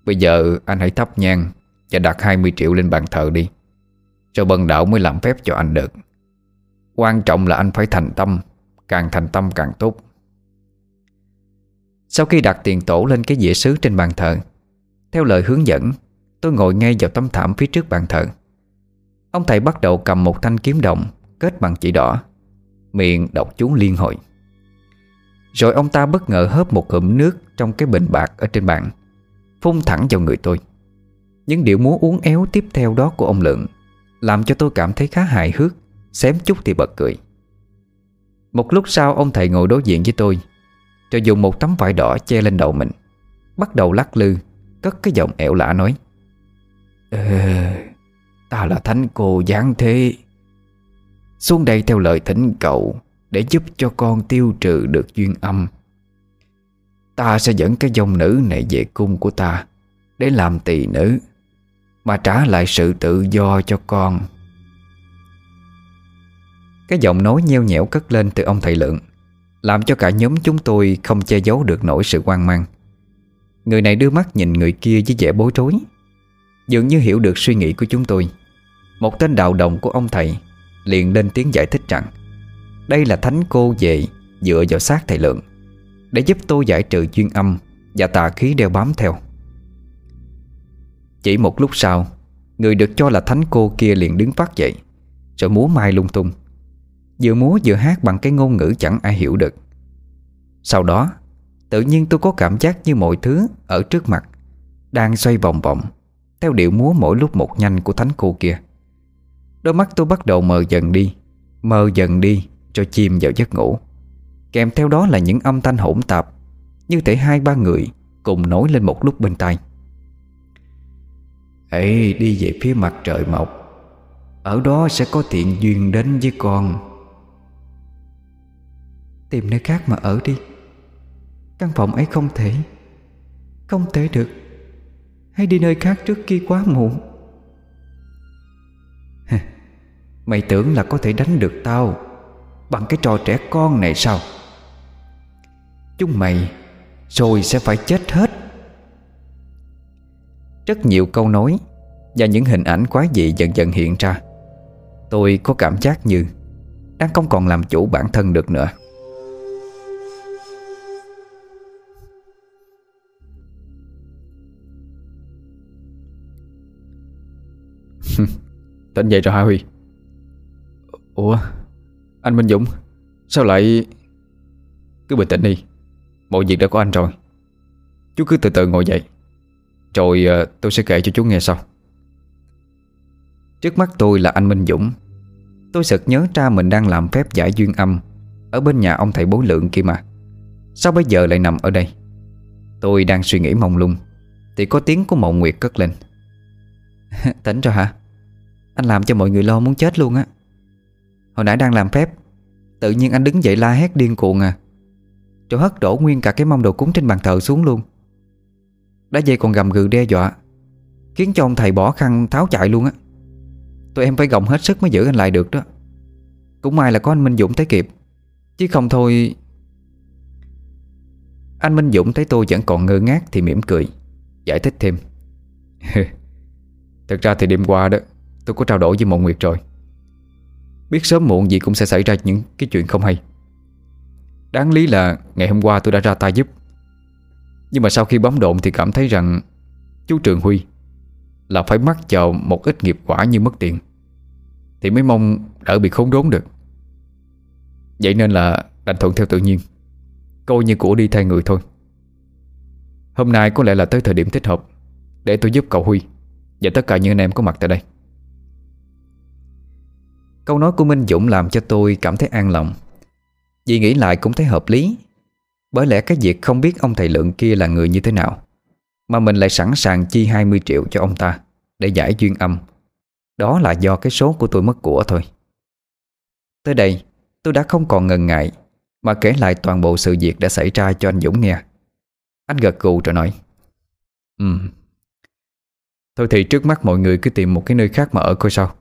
bây giờ anh hãy thắp nhang và đặt 20 triệu lên bàn thờ đi, rồi bần đạo mới làm phép cho anh được. Quan trọng là anh phải thành tâm, càng thành tâm càng tốt. Sau khi đặt tiền tổ lên cái dĩa sứ trên bàn thờ, theo lời hướng dẫn, tôi ngồi ngay vào tấm thảm phía trước bàn thờ. Ông thầy bắt đầu cầm một thanh kiếm đồng kết bằng chỉ đỏ, miệng đọc chú liên hồi. Rồi ông ta bất ngờ hớp một ngụm nước trong cái bình bạc ở trên bàn, phun thẳng vào người tôi. Những điệu múa uốn éo tiếp theo đó của ông Lượng làm cho tôi cảm thấy khá hài hước, xém chút thì bật cười. Một lúc sau ông thầy ngồi đối diện với tôi, rồi dùng một tấm vải đỏ che lên đầu mình, bắt đầu lắc lư, cất cái giọng ẻo lả nói: Ta là thánh cô giáng thế, xuống đây theo lời thỉnh cậu để giúp cho con tiêu trừ được duyên âm. Ta sẽ dẫn cái dòng nữ này về cung của ta để làm tỳ nữ, mà trả lại sự tự do cho con. Cái giọng nói nheo nhẽo cất lên từ ông thầy Lượng làm cho cả nhóm chúng tôi không che giấu được nỗi sự hoang mang. Người này đưa mắt nhìn người kia với vẻ bối rối, dường như hiểu được suy nghĩ của chúng tôi. Một tên đạo đồng của ông thầy liền lên tiếng giải thích rằng đây là thánh cô về dựa vào xác thầy Lượng để giúp tôi giải trừ duyên âm và tà khí đeo bám theo. Chỉ một lúc sau, người được cho là thánh cô kia liền đứng phát dậy, rồi múa mai lung tung, vừa múa vừa hát bằng cái ngôn ngữ chẳng ai hiểu được. Sau đó tự nhiên tôi có cảm giác như mọi thứ ở trước mặt đang xoay vòng vòng theo điệu múa mỗi lúc một nhanh của thánh cô kia. Đôi mắt tôi bắt đầu mờ dần đi rồi chìm vào giấc ngủ. Kèm theo đó là những âm thanh hỗn tạp, như thể 2-3 người cùng nối lên một lúc bên tai. Hãy đi về phía mặt trời mọc, ở đó sẽ có thiện duyên đến với con. Tìm nơi khác mà ở đi, căn phòng ấy không thể được. Hãy đi nơi khác trước khi quá muộn. Mày tưởng là có thể đánh được tao bằng cái trò trẻ con này sao? Chúng mày rồi sẽ phải chết hết. Rất nhiều câu nói và những hình ảnh quái dị dần dần hiện ra. Tôi có cảm giác như đang không còn làm chủ bản thân được nữa. Tỉnh dậy rồi hả Huy? Ủa, anh Minh Dũng sao lại... Cứ bình tĩnh đi, mọi việc đã có anh rồi. Chú cứ từ từ ngồi dậy, rồi tôi sẽ kể cho chú nghe sau. Trước mắt tôi là anh Minh Dũng. Tôi sực nhớ ra mình đang làm phép giải duyên âm ở bên nhà ông thầy Bố Lượng kia mà. Sao bây giờ lại nằm ở đây? Tôi đang suy nghĩ mông lung thì có tiếng của Mậu Nguyệt cất lên. Tỉnh rồi hả? Anh làm cho mọi người lo muốn chết luôn á. Hồi nãy đang làm phép, tự nhiên anh đứng dậy la hét điên cuồng à, rồi hất đổ nguyên cả cái mâm đồ cúng trên bàn thờ xuống luôn. Đã vậy còn gầm gừ đe dọa, khiến cho ông thầy bỏ khăn tháo chạy luôn á. Tụi em phải gồng hết sức mới giữ anh lại được đó. Cũng may là có anh Minh Dũng tới kịp, chứ không thôi... Anh Minh Dũng thấy tôi vẫn còn ngơ ngác thì mỉm cười, giải thích thêm. Thật ra thì đêm qua đó, tôi có trao đổi với Mậu Nguyệt rồi. Biết sớm muộn gì cũng sẽ xảy ra những cái chuyện không hay. Đáng lý là ngày hôm qua tôi đã ra tay giúp, nhưng mà sau khi bấm độn thì cảm thấy rằng chú Trương Huy là phải mắc vào một ít nghiệp quả như mất tiền thì mới mong đỡ bị khốn đốn được. Vậy nên là đành thuận theo tự nhiên, coi như của đi thay người thôi. Hôm nay có lẽ là tới thời điểm thích hợp để tôi giúp cậu Huy và tất cả những anh em có mặt tại đây. Câu nói của Minh Dũng làm cho tôi cảm thấy an lòng, vì nghĩ lại cũng thấy hợp lý. Bởi lẽ cái việc không biết ông thầy Lượng kia là người như thế nào mà mình lại sẵn sàng chi 20 triệu cho ông ta để giải duyên âm, đó là do cái số của tôi mất của thôi. Tới đây tôi đã không còn ngần ngại mà kể lại toàn bộ sự việc đã xảy ra cho anh Dũng nghe. Anh gật gù rồi nói, thôi thì trước mắt mọi người cứ tìm một cái nơi khác mà ở coi sao.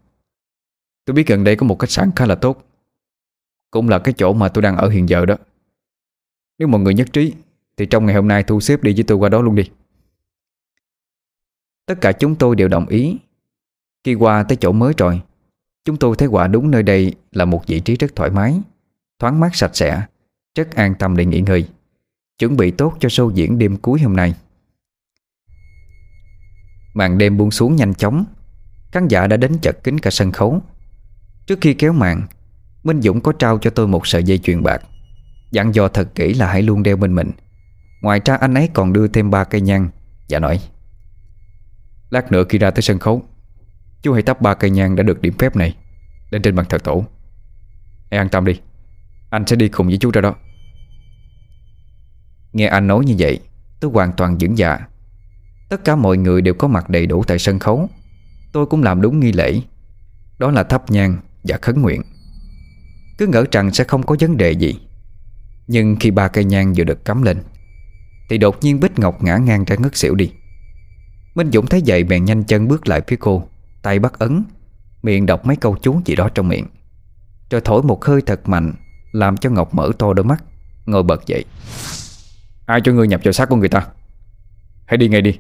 Tôi biết gần đây có một khách sạn khá là tốt, cũng là cái chỗ mà tôi đang ở hiện giờ đó. Nếu mọi người nhất trí thì trong ngày hôm nay thu xếp đi với tôi qua đó luôn đi. Tất cả chúng tôi đều đồng ý. Khi qua tới chỗ mới rồi, chúng tôi thấy quả đúng nơi đây là một vị trí rất thoải mái, thoáng mát, sạch sẽ, rất an tâm để nghỉ ngơi, chuẩn bị tốt cho show diễn đêm cuối hôm nay. Màn đêm buông xuống nhanh chóng, khán giả đã đến chật kín cả sân khấu. Trước khi kéo màn, Minh Dũng có trao cho tôi một sợi dây chuyền bạc, dặn dò thật kỹ là hãy luôn đeo bên mình. Ngoài ra anh ấy còn đưa thêm 3 cây nhang và nói, lát nữa khi ra tới sân khấu, chú hãy thắp 3 cây nhang đã được điểm phép này lên trên bàn thờ tổ. Hãy an tâm đi, anh sẽ đi cùng với chú ra đó. Nghe anh nói như vậy, tôi hoàn toàn vững dạ. Tất cả mọi người đều có mặt đầy đủ tại sân khấu. Tôi cũng làm đúng nghi lễ, đó là thắp nhang và khấn nguyện. Cứ ngỡ rằng sẽ không có vấn đề gì, nhưng khi 3 cây nhang vừa được cắm lên thì đột nhiên Bích Ngọc ngã ngang ra ngất xỉu đi. Minh Dũng thấy vậy bèn nhanh chân bước lại phía cô, tay bắt ấn, miệng đọc mấy câu chú gì đó trong miệng, rồi thổi một hơi thật mạnh, làm cho Ngọc mở to đôi mắt, ngồi bật dậy. Ai cho ngươi nhập vào xác của người ta? Hãy đi ngay đi,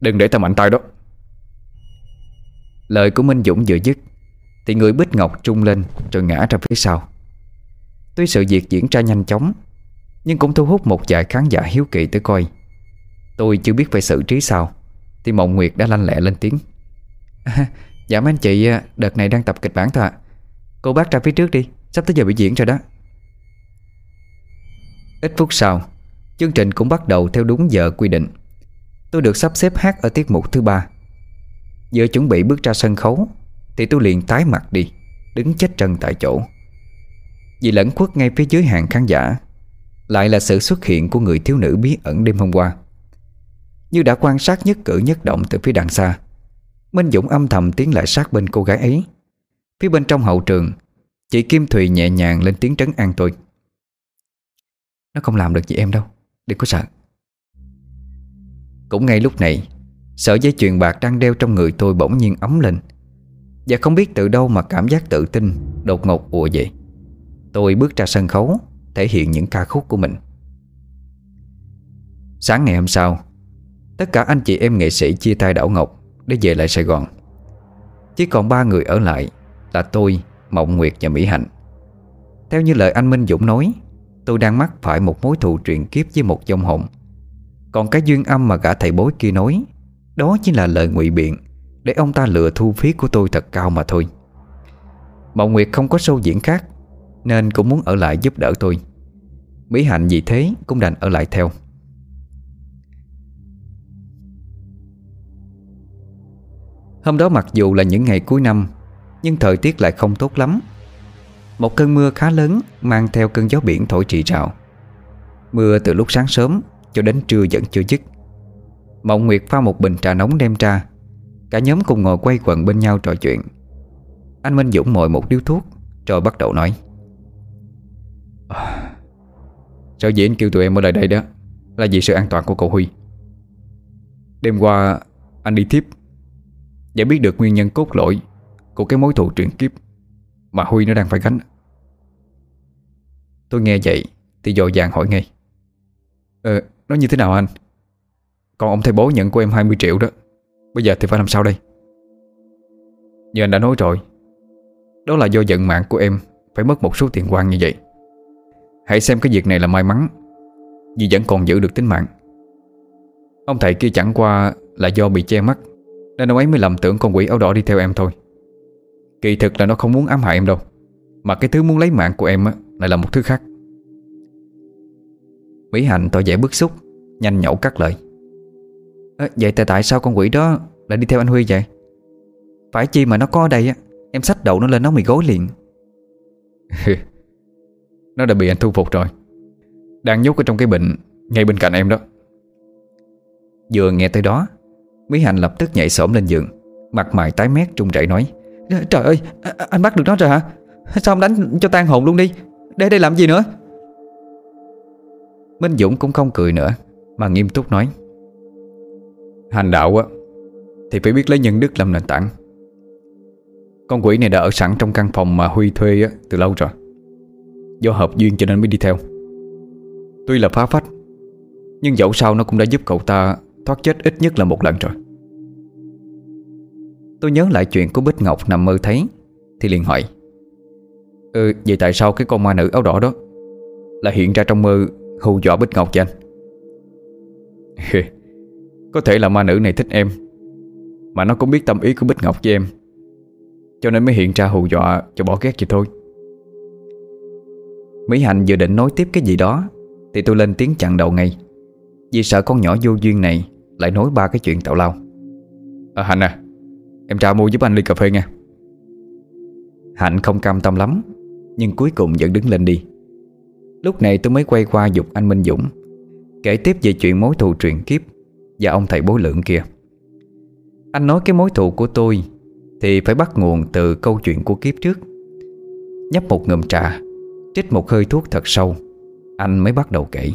đừng để ta mạnh tay đó. Lời của Minh Dũng vừa dứt thì người Bích Ngọc trung lên rồi ngã ra phía sau. Tuy sự việc diễn ra nhanh chóng, nhưng cũng thu hút một vài khán giả hiếu kỳ tới coi. Tôi chưa biết phải xử trí sao thì Mậu Nguyệt đã lanh lẹ lên tiếng. Dạ mấy anh chị, đợt này đang tập kịch bản thôi ạ. Cô bác ra phía trước đi, sắp tới giờ biểu diễn rồi đó. Ít phút sau, chương trình cũng bắt đầu theo đúng giờ quy định. Tôi được sắp xếp hát ở tiết mục thứ 3. Vừa chuẩn bị bước ra sân khấu thì tôi liền tái mặt đi, đứng chết chân tại chỗ. Vì lẫn khuất ngay phía dưới hàng khán giả lại là sự xuất hiện của người thiếu nữ bí ẩn đêm hôm qua. Như đã quan sát nhất cử nhất động từ phía đằng xa, Minh Dũng âm thầm tiến lại sát bên cô gái ấy. Phía bên trong hậu trường, chị Kim Thùy nhẹ nhàng lên tiếng trấn an tôi. Nó không làm được gì em đâu, đừng có sợ. Cũng ngay lúc này, sợi dây chuyền bạc đang đeo trong người tôi bỗng nhiên ấm lên, và không biết từ đâu mà cảm giác tự tin đột ngột ùa về. Tôi bước ra sân khấu, thể hiện những ca khúc của mình. Sáng ngày hôm sau, tất cả anh chị em nghệ sĩ chia tay đảo Ngọc để về lại Sài Gòn. Chỉ còn 3 người ở lại là tôi, Mậu Nguyệt và Mỹ Hạnh. Theo như lời anh Minh Dũng nói, tôi đang mắc phải một mối thù truyền kiếp với một vong hồn. Còn cái duyên âm mà gã thầy bói kia nói, đó chỉ là lời ngụy biện để ông ta lừa thu phí của tôi thật cao mà thôi. Mậu Nguyệt không có show diễn khác nên cũng muốn ở lại giúp đỡ tôi. Mỹ Hạnh vì thế cũng đành ở lại theo. Hôm đó mặc dù là những ngày cuối năm nhưng thời tiết lại không tốt lắm. Một cơn mưa khá lớn mang theo cơn gió biển thổi rì rào. Mưa từ lúc sáng sớm cho đến trưa vẫn chưa dứt. Mậu Nguyệt pha một bình trà nóng đem ra. Cả nhóm cùng ngồi quay quần bên nhau trò chuyện. Anh Minh Dũng mồi một điếu thuốc rồi bắt đầu nói: Sở dĩ anh kêu tụi em ở lại đây đó là vì sự an toàn của cậu Huy. Đêm qua anh đi thiếp và biết được nguyên nhân cốt lõi của cái mối thù truyền kiếp mà Huy nó đang phải gánh. Tôi nghe vậy thì vội vàng hỏi ngay: Nó như thế nào anh? Còn ông thầy bố nhận của em 20 triệu đó, bây giờ thì phải làm sao đây? Như anh đã nói rồi, đó là do vận mạng của em phải mất một số tiền quan như vậy. Hãy xem cái việc này là may mắn vì vẫn còn giữ được tính mạng. Ông thầy kia chẳng qua là do bị che mắt nên ông ấy mới lầm tưởng con quỷ áo đỏ đi theo em thôi. Kỳ thực là nó không muốn ám hại em đâu, mà cái thứ muốn lấy mạng của em lại là một thứ khác. Mỹ Hạnh tỏ vẻ bức xúc, nhanh nhẩu cắt lời: Vậy tại sao con quỷ đó lại đi theo anh Huy vậy? Phải chi mà nó có ở đây em xách đậu nó lên nó mì gối liền. Nó đã bị anh thu phục rồi, đang nhốt ở trong cái bình ngay bên cạnh em đó. Vừa nghe tới đó, Mỹ Hạnh lập tức nhảy xổm lên giường, mặt mày tái mét run rẩy nói: Trời ơi, anh bắt được nó rồi hả? Sao không đánh cho tan hồn luôn đi, để đây làm gì nữa? Minh Dũng cũng không cười nữa mà nghiêm túc nói: Hành đạo thì phải biết lấy nhân đức làm nền tảng. Con quỷ này đã ở sẵn trong căn phòng mà Huy thuê từ lâu rồi, do hợp duyên cho nên mới đi theo. Tuy là phá phách nhưng dẫu sao nó cũng đã giúp cậu ta thoát chết ít nhất là một lần rồi. Tôi nhớ lại chuyện của Bích Ngọc nằm mơ thấy thì liền hỏi: Vậy tại sao cái con ma nữ áo đỏ đó là hiện ra trong mơ hù dọa Bích Ngọc vậy anh? Có thể là ma nữ này thích em, mà nó cũng biết tâm ý của Bích Ngọc với em, cho nên mới hiện ra hù dọa cho bỏ ghét vậy thôi. Mỹ Hạnh vừa định nói tiếp cái gì đó thì tôi lên tiếng chặn đầu ngay, vì sợ con nhỏ vô duyên này lại nói ba cái chuyện tào lao. Hạnh em ra mua giúp anh ly cà phê nha. Hạnh không cam tâm lắm nhưng cuối cùng vẫn đứng lên đi. Lúc này tôi mới quay qua giục anh Minh Dũng kể tiếp về chuyện mối thù truyền kiếp và ông thầy bố Lượng kia. Anh nói cái mối thù của tôi thì phải bắt nguồn từ câu chuyện của kiếp trước. Nhấp một ngụm trà, trích một hơi thuốc thật sâu, anh mới bắt đầu kể.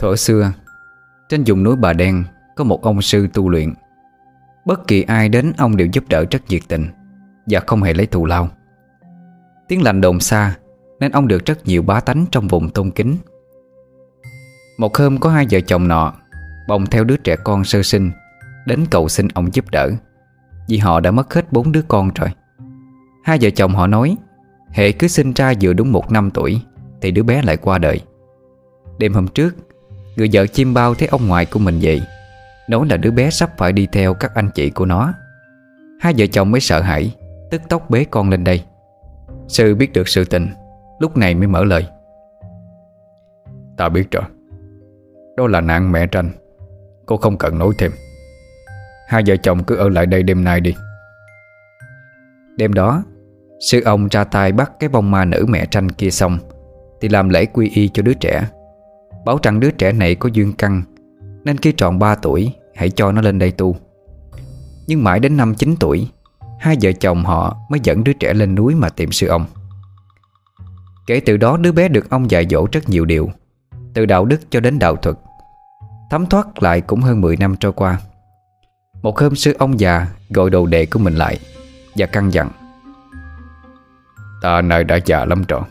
Thuở xưa, trên vùng núi Bà Đen có một ông sư tu luyện. Bất kỳ ai đến ông đều giúp đỡ rất nhiệt tình và không hề lấy thù lao. Tiếng lành đồn xa nên ông được rất nhiều bá tánh trong vùng tôn kính. Một hôm có hai vợ chồng nọ bồng theo đứa trẻ con sơ sinh đến cầu xin ông giúp đỡ, vì họ đã mất hết 4 đứa con rồi. Hai vợ chồng họ nói hễ cứ sinh ra vừa đúng 1 năm tuổi thì đứa bé lại qua đời. Đêm hôm trước, người vợ chim bao thấy ông ngoại của mình vậy, nói là đứa bé sắp phải đi theo các anh chị của nó. Hai vợ chồng mới sợ hãi, tức tốc bế con lên đây. Sư biết được sự tình, lúc này mới mở lời: Ta biết rồi, đó là nạn mẹ tranh, cô không cần nói thêm. Hai vợ chồng cứ ở lại đây đêm nay đi. Đêm đó, sư ông ra tay bắt cái bông ma nữ mẹ tranh kia xong thì làm lễ quy y cho đứa trẻ, bảo rằng đứa trẻ này có duyên căn nên khi tròn 3 tuổi hãy cho nó lên đây tu. Nhưng mãi đến năm 9 tuổi, hai vợ chồng họ mới dẫn đứa trẻ lên núi mà tìm sư ông. Kể từ đó đứa bé được ông dạy dỗ rất nhiều điều, từ đạo đức cho đến đạo thuật. Thấm thoát lại cũng hơn 10 năm trôi qua. Một hôm sư ông già gọi đồ đệ của mình lại và căn dặn: Ta nay đã già lắm rồi,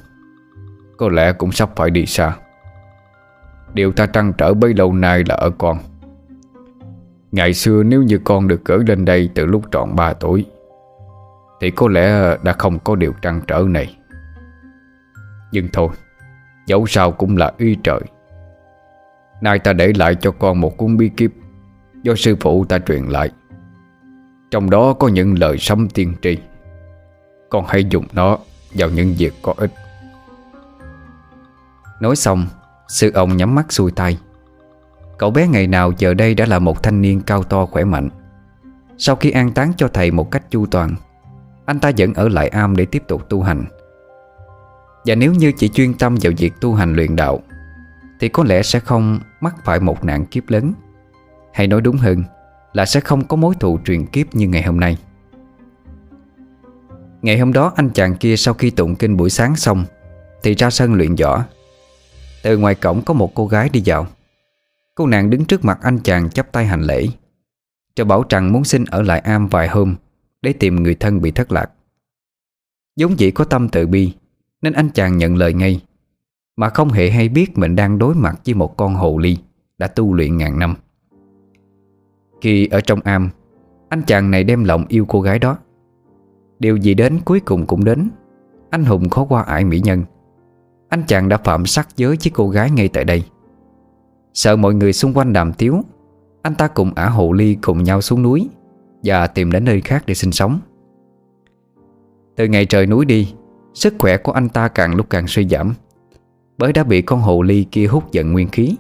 có lẽ cũng sắp phải đi xa. Điều ta trăn trở bấy lâu nay là ở con. Ngày xưa nếu như con được gửi lên đây từ lúc tròn 3 tuổi thì có lẽ đã không có điều trăn trở này. Nhưng thôi, dẫu sao cũng là ý trời. Nay ta để lại cho con một cuốn bí kíp do sư phụ ta truyền lại, trong đó có những lời sấm tiên tri. Con hãy dùng nó vào những việc có ích. Nói xong, sư ông nhắm mắt xuôi tay. Cậu bé ngày nào giờ đây đã là một thanh niên cao to khỏe mạnh. Sau khi an táng cho thầy một cách chu toàn, anh ta vẫn ở lại am để tiếp tục tu hành. Và nếu như chỉ chuyên tâm vào việc tu hành luyện đạo thì có lẽ sẽ không mắc phải một nạn kiếp lớn, hay nói đúng hơn là sẽ không có mối thù truyền kiếp như ngày hôm nay. Ngày hôm đó anh chàng kia sau khi tụng kinh buổi sáng xong thì ra sân luyện võ. Từ ngoài cổng có một cô gái đi vào. Cô nàng đứng trước mặt anh chàng chắp tay hành lễ, cho bảo rằng muốn xin ở lại am vài hôm để tìm người thân bị thất lạc. Vốn dĩ có tâm từ bi nên anh chàng nhận lời ngay, mà không hề hay biết mình đang đối mặt với một con hồ ly đã tu luyện ngàn năm. Khi ở trong am, anh chàng này đem lòng yêu cô gái đó. Điều gì đến cuối cùng cũng đến. Anh hùng khó qua ải mỹ nhân. Anh chàng đã phạm sắc giới với cô gái ngay tại đây. Sợ mọi người xung quanh đàm tiếu, anh ta cùng ả hồ ly cùng nhau xuống núi và tìm đến nơi khác để sinh sống. Từ ngày trời núi đi, sức khỏe của anh ta càng lúc càng suy giảm, bởi đã bị con hồ ly kia hút dần nguyên khí.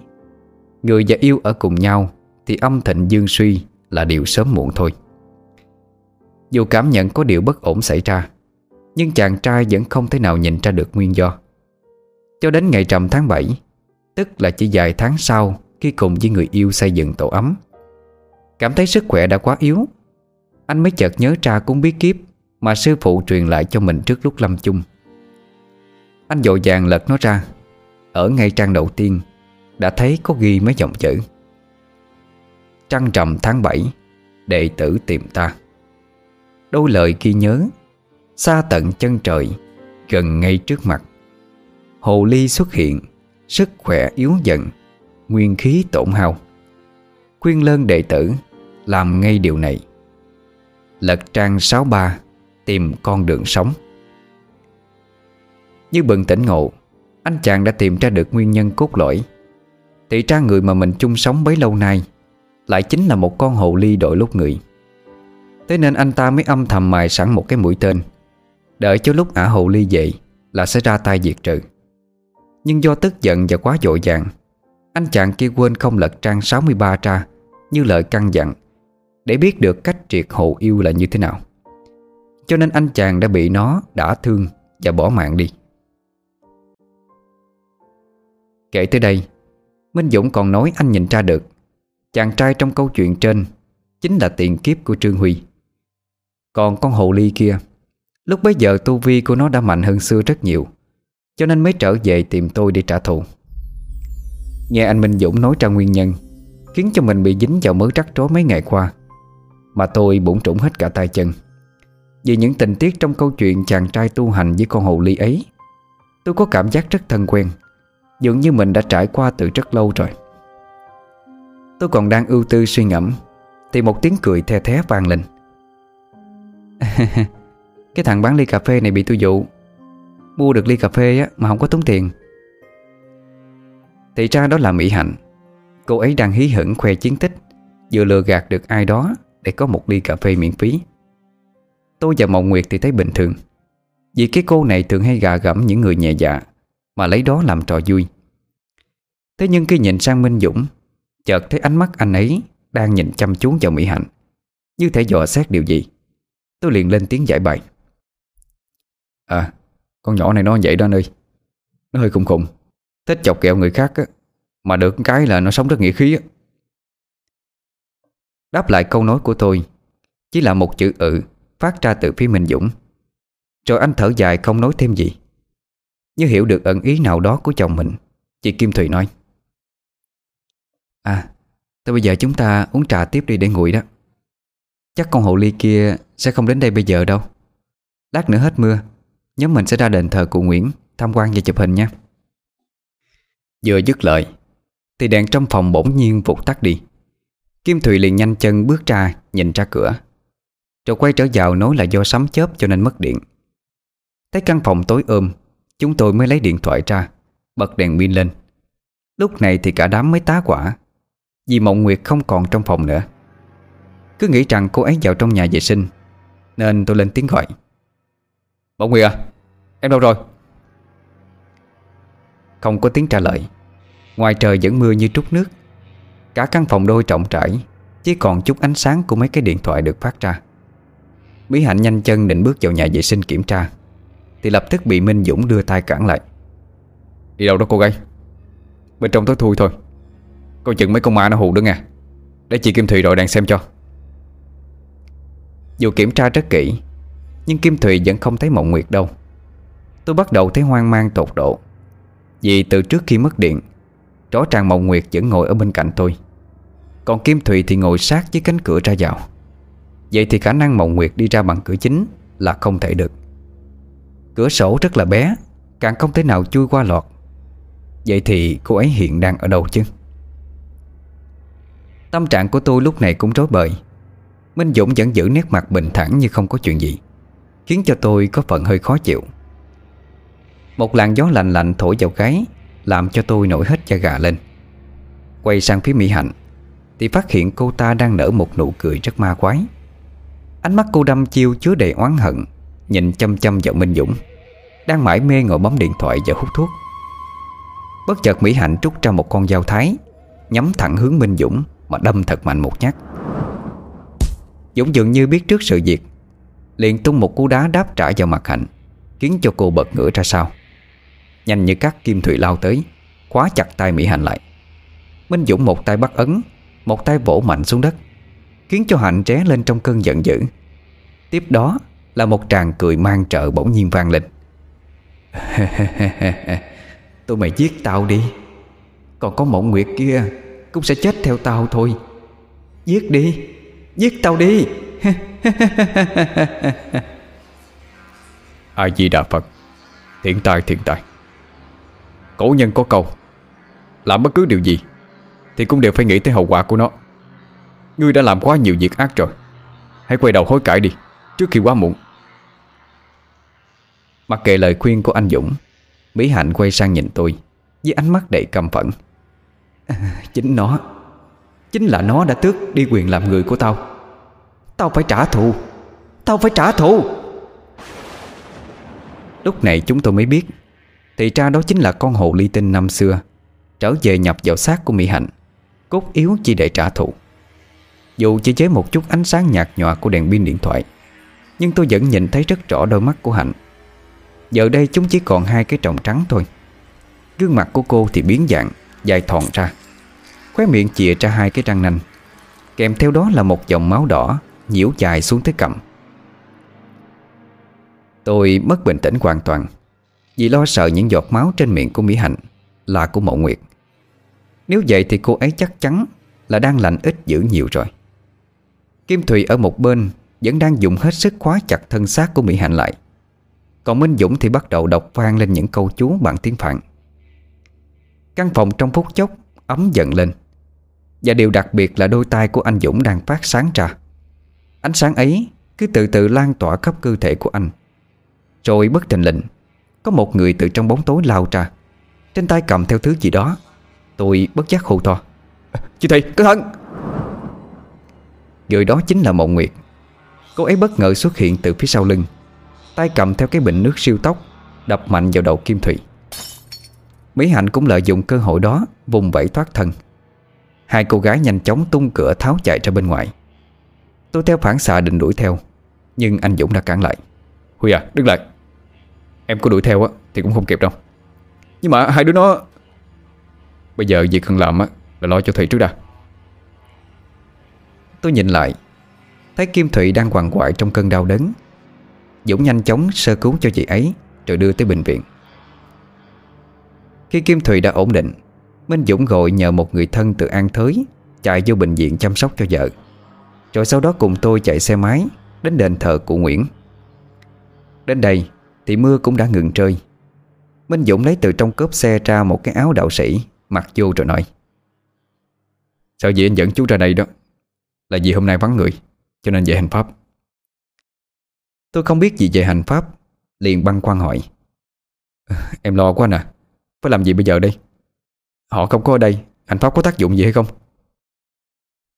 Người và yêu ở cùng nhau thì âm thịnh dương suy là điều sớm muộn thôi. Dù cảm nhận có điều bất ổn xảy ra, nhưng chàng trai vẫn không thể nào nhìn ra được nguyên do. Cho đến ngày rằm tháng 7, tức là chỉ vài tháng sau, khi cùng với người yêu xây dựng tổ ấm, cảm thấy sức khỏe đã quá yếu, anh mới chợt nhớ ra cuốn bí kíp mà sư phụ truyền lại cho mình trước lúc lâm chung. Anh vội vàng lật nó ra. Ở ngay trang đầu tiên đã thấy có ghi mấy dòng chữ: trăng rằm tháng 7, đệ tử tìm ta. Đôi lời ghi nhớ xa tận chân trời, gần ngay trước mặt. Hồ ly xuất hiện, sức khỏe yếu dần, nguyên khí tổn hao. Khuyên lơn đệ tử làm ngay điều này. Lật trang 63, tìm con đường sống. Như bừng tỉnh ngộ, anh chàng đã tìm ra được nguyên nhân cốt lõi. Thì ra người mà mình chung sống bấy lâu nay lại chính là một con hồ ly đội lốt người. Thế nên anh ta mới âm thầm mài sẵn một cái mũi tên, đợi cho lúc ả hồ ly dậy là sẽ ra tay diệt trừ. Nhưng do tức giận và quá vội vàng, anh chàng kia quên không lật trang 63 ra như lời căn dặn, để biết được cách triệt hồ yêu là như thế nào. Cho nên anh chàng đã bị nó đả thương và bỏ mạng đi. Kể tới đây, Minh Dũng còn nói anh nhìn ra được chàng trai trong câu chuyện trên chính là tiền kiếp của Trương Huy. Còn con hồ ly kia, lúc bấy giờ tu vi của nó đã mạnh hơn xưa rất nhiều, cho nên mới trở về tìm tôi để trả thù. Nghe anh Minh Dũng nói ra nguyên nhân khiến cho mình bị dính vào mớ rắc rối mấy ngày qua, mà tôi bủn trũng hết cả tay chân. Vì những tình tiết trong câu chuyện chàng trai tu hành với con hồ ly ấy, tôi có cảm giác rất thân quen, dường như mình đã trải qua từ rất lâu rồi. Tôi còn đang ưu tư suy ngẫm thì một tiếng cười the thé vang lên. Cái thằng bán ly cà phê này bị tôi dụ. Mua được ly cà phê á, mà không có tốn tiền. Thì ra đó là Mỹ Hạnh. Cô ấy đang hí hửng khoe chiến tích vừa lừa gạt được ai đó để có một ly cà phê miễn phí. Tôi và Mậu Nguyệt thì thấy bình thường, vì cái cô này thường hay gạ gẫm những người nhẹ dạ mà lấy đó làm trò vui. Thế nhưng khi nhìn sang Minh Dũng, chợt thấy ánh mắt anh ấy đang nhìn chăm chú vào Mỹ Hạnh như thể dò xét điều gì. Tôi liền lên tiếng giải bày. À, con nhỏ này nó vậy đó anh ơi. Nó hơi khùng khùng, thích chọc ghẹo người khác á, mà được cái là nó sống rất nghĩa khí á. Đáp lại câu nói của tôi chỉ là một chữ ừ phát ra từ phía Minh Dũng. Rồi anh thở dài không nói thêm gì. Như hiểu được ẩn ý nào đó của chồng mình, chị Kim Thùy nói: À, thế bây giờ chúng ta uống trà tiếp đi để nguội đó. Chắc con hồ ly kia sẽ không đến đây bây giờ đâu. Lát nữa hết mưa, nhóm mình sẽ ra đền thờ cụ Nguyễn tham quan và chụp hình nha. Vừa dứt lời thì đèn trong phòng bỗng nhiên vụt tắt đi. Kim Thùy liền nhanh chân bước ra, nhìn ra cửa rồi quay trở vào nói là do sấm chớp cho nên mất điện. Thấy căn phòng tối om, chúng tôi mới lấy điện thoại ra, bật đèn pin lên. Lúc này thì cả đám mới tá hỏa, vì Mậu Nguyệt không còn trong phòng nữa. Cứ nghĩ rằng cô ấy vào trong nhà vệ sinh nên tôi lên tiếng gọi: "Mậu Nguyệt à, em đâu rồi?" Không có tiếng trả lời. Ngoài trời vẫn mưa như trút nước. Cả căn phòng đôi trọng trải, chỉ còn chút ánh sáng của mấy cái điện thoại được phát ra. Mỹ Hạnh nhanh chân định bước vào nhà vệ sinh kiểm tra thì lập tức bị Minh Dũng đưa tay cản lại: "Đi đâu đó cô gái? Bên trong tối thui thôi, coi chừng mấy con ma nó hù đó nha. Để chị Kim Thùy đội đèn xem cho." Dù kiểm tra rất kỹ nhưng Kim Thùy vẫn không thấy Mậu Nguyệt đâu. Tôi bắt đầu thấy hoang mang tột độ, vì từ trước khi mất điện, rõ ràng Mậu Nguyệt vẫn ngồi ở bên cạnh tôi, còn Kim Thùy thì ngồi sát với cánh cửa ra vào. Vậy thì khả năng Mậu Nguyệt đi ra bằng cửa chính là không thể được. Cửa sổ rất là bé, càng không thể nào chui qua lọt. Vậy thì cô ấy hiện đang ở đâu chứ? Tâm trạng của tôi lúc này cũng rối bời. Minh Dũng vẫn giữ nét mặt bình thản như không có chuyện gì, khiến cho tôi có phần hơi khó chịu. Một làn gió lạnh lạnh thổi vào gáy làm cho tôi nổi hết da gà lên. Quay sang phía Mỹ Hạnh thì phát hiện cô ta đang nở một nụ cười rất ma quái. Ánh mắt cô đăm chiêu chứa đầy oán hận, nhìn chăm chăm vào Minh Dũng đang mải mê ngồi bấm điện thoại và hút thuốc. Bất chợt Mỹ Hạnh rút ra một con dao thái, nhắm thẳng hướng Minh Dũng mà đâm thật mạnh một nhát. Dũng dường như biết trước sự việc, liền tung một cú đá đáp trả vào mặt Hạnh, khiến cho cô bật ngửa ra sau. Nhanh như cắt, Kim Thùy lao tới khóa chặt tay Mỹ Hạnh lại. Minh Dũng một tay bắt ấn, một tay vỗ mạnh xuống đất, khiến cho Hạnh tré lên trong cơn giận dữ. Tiếp đó là một tràng cười mang trợ bỗng nhiên vang lên: "Tụi mày giết tao đi, còn có Mậu Nguyệt kia cũng sẽ chết theo tao thôi. Giết đi, giết tao đi." A Di Đà Phật. Thiện tài, thiện tài. Cổ nhân có câu: làm bất cứ điều gì thì cũng đều phải nghĩ tới hậu quả của nó. Ngươi đã làm quá nhiều việc ác rồi, hãy quay đầu hối cải đi trước khi quá muộn. Mặc kệ lời khuyên của anh Dũng, Mỹ Hạnh quay sang nhìn tôi với ánh mắt đầy căm phẫn. Chính là nó đã tước đi quyền làm người của tao. Tao phải trả thù. Lúc này chúng tôi mới biết thì ra đó chính là con hồ ly tinh năm xưa trở về nhập vào xác của Mỹ Hạnh, cốt yếu chỉ để trả thù. Dù chỉ với một chút ánh sáng nhạt nhòa của đèn pin điện thoại, nhưng tôi vẫn nhìn thấy rất rõ đôi mắt của Hạnh. Giờ đây chúng chỉ còn hai cái tròng trắng thôi. Gương mặt của cô thì biến dạng, dài thòn ra, khóe miệng chìa ra hai cái răng nanh, kèm theo đó là một dòng máu đỏ nhiễu dài xuống tới cằm. Tôi mất bình tĩnh hoàn toàn vì lo sợ những giọt máu trên miệng của Mỹ Hạnh là của Mậu Nguyệt. Nếu vậy thì cô ấy chắc chắn là đang lành ít dữ nhiều rồi. Kim Thùy ở một bên vẫn đang dùng hết sức khóa chặt thân xác của Mỹ Hạnh lại, còn Minh Dũng thì bắt đầu đọc vang lên những câu chú bằng tiếng Phạn. Căn phòng trong phút chốc ấm dần lên, và điều đặc biệt là đôi tai của anh Dũng đang phát sáng ra. Ánh sáng ấy cứ từ từ lan tỏa khắp cơ thể của anh. Rồi bất thình lình, có một người từ trong bóng tối lao ra, trên tay cầm theo thứ gì đó. Tôi bất giác hô to: "Chị Thùy, cẩn thận!" Người đó chính là Mậu Nguyệt. Cô ấy bất ngờ xuất hiện từ phía sau lưng, tay cầm theo cái bình nước siêu tốc, đập mạnh vào đầu Kim Thùy. Mỹ Hạnh cũng lợi dụng cơ hội đó vùng vẫy thoát thân. Hai cô gái nhanh chóng tung cửa tháo chạy ra bên ngoài. Tôi theo phản xạ định đuổi theo, nhưng anh Dũng đã cản lại: "Huy à, đứng lại. Em có đuổi theo á thì cũng không kịp đâu. Nhưng mà hai đứa nó... Bây giờ việc cần làm á là lo cho Thùy trước đã." Tôi nhìn lại, thấy Kim Thùy đang quằn quại trong cơn đau đớn. Dũng nhanh chóng sơ cứu cho chị ấy rồi đưa tới bệnh viện. Khi Kim Thùy đã ổn định, Minh Dũng gọi nhờ một người thân từ An Thới chạy vô bệnh viện chăm sóc cho vợ, rồi sau đó cùng tôi chạy xe máy đến đền thờ cụ Nguyễn. Đến đây thì mưa cũng đã ngừng rơi. Minh Dũng lấy từ trong cốp xe ra một cái áo đạo sĩ mặc vô rồi nói: "Sợ gì anh dẫn chú ra đây đó là vì hôm nay vắng người, cho nên về hành pháp." Tôi không biết gì về hành pháp, liền băn khoăn hỏi: "Em lo quá nè, phải làm gì bây giờ đây? Họ không có ở đây, hành pháp có tác dụng gì hay không?"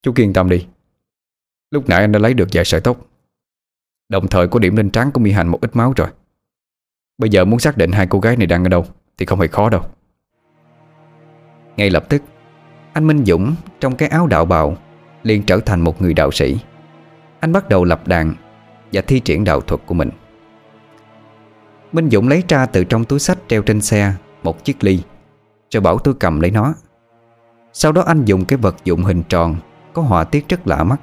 "Chú yên tâm đi, lúc nãy anh đã lấy được vài sợi tóc, đồng thời có điểm lên trán của Mỹ Hạnh một ít máu rồi. Bây giờ muốn xác định hai cô gái này đang ở đâu thì không hề khó đâu." Ngay lập tức, anh Minh Dũng trong cái áo đạo bào liền trở thành một người đạo sĩ. Anh bắt đầu lập đàn và thi triển đạo thuật của mình. Minh Dũng lấy ra từ trong túi xách treo trên xe một chiếc ly, rồi bảo tôi cầm lấy nó. Sau đó anh dùng cái vật dụng hình tròn có họa tiết rất lạ mắt,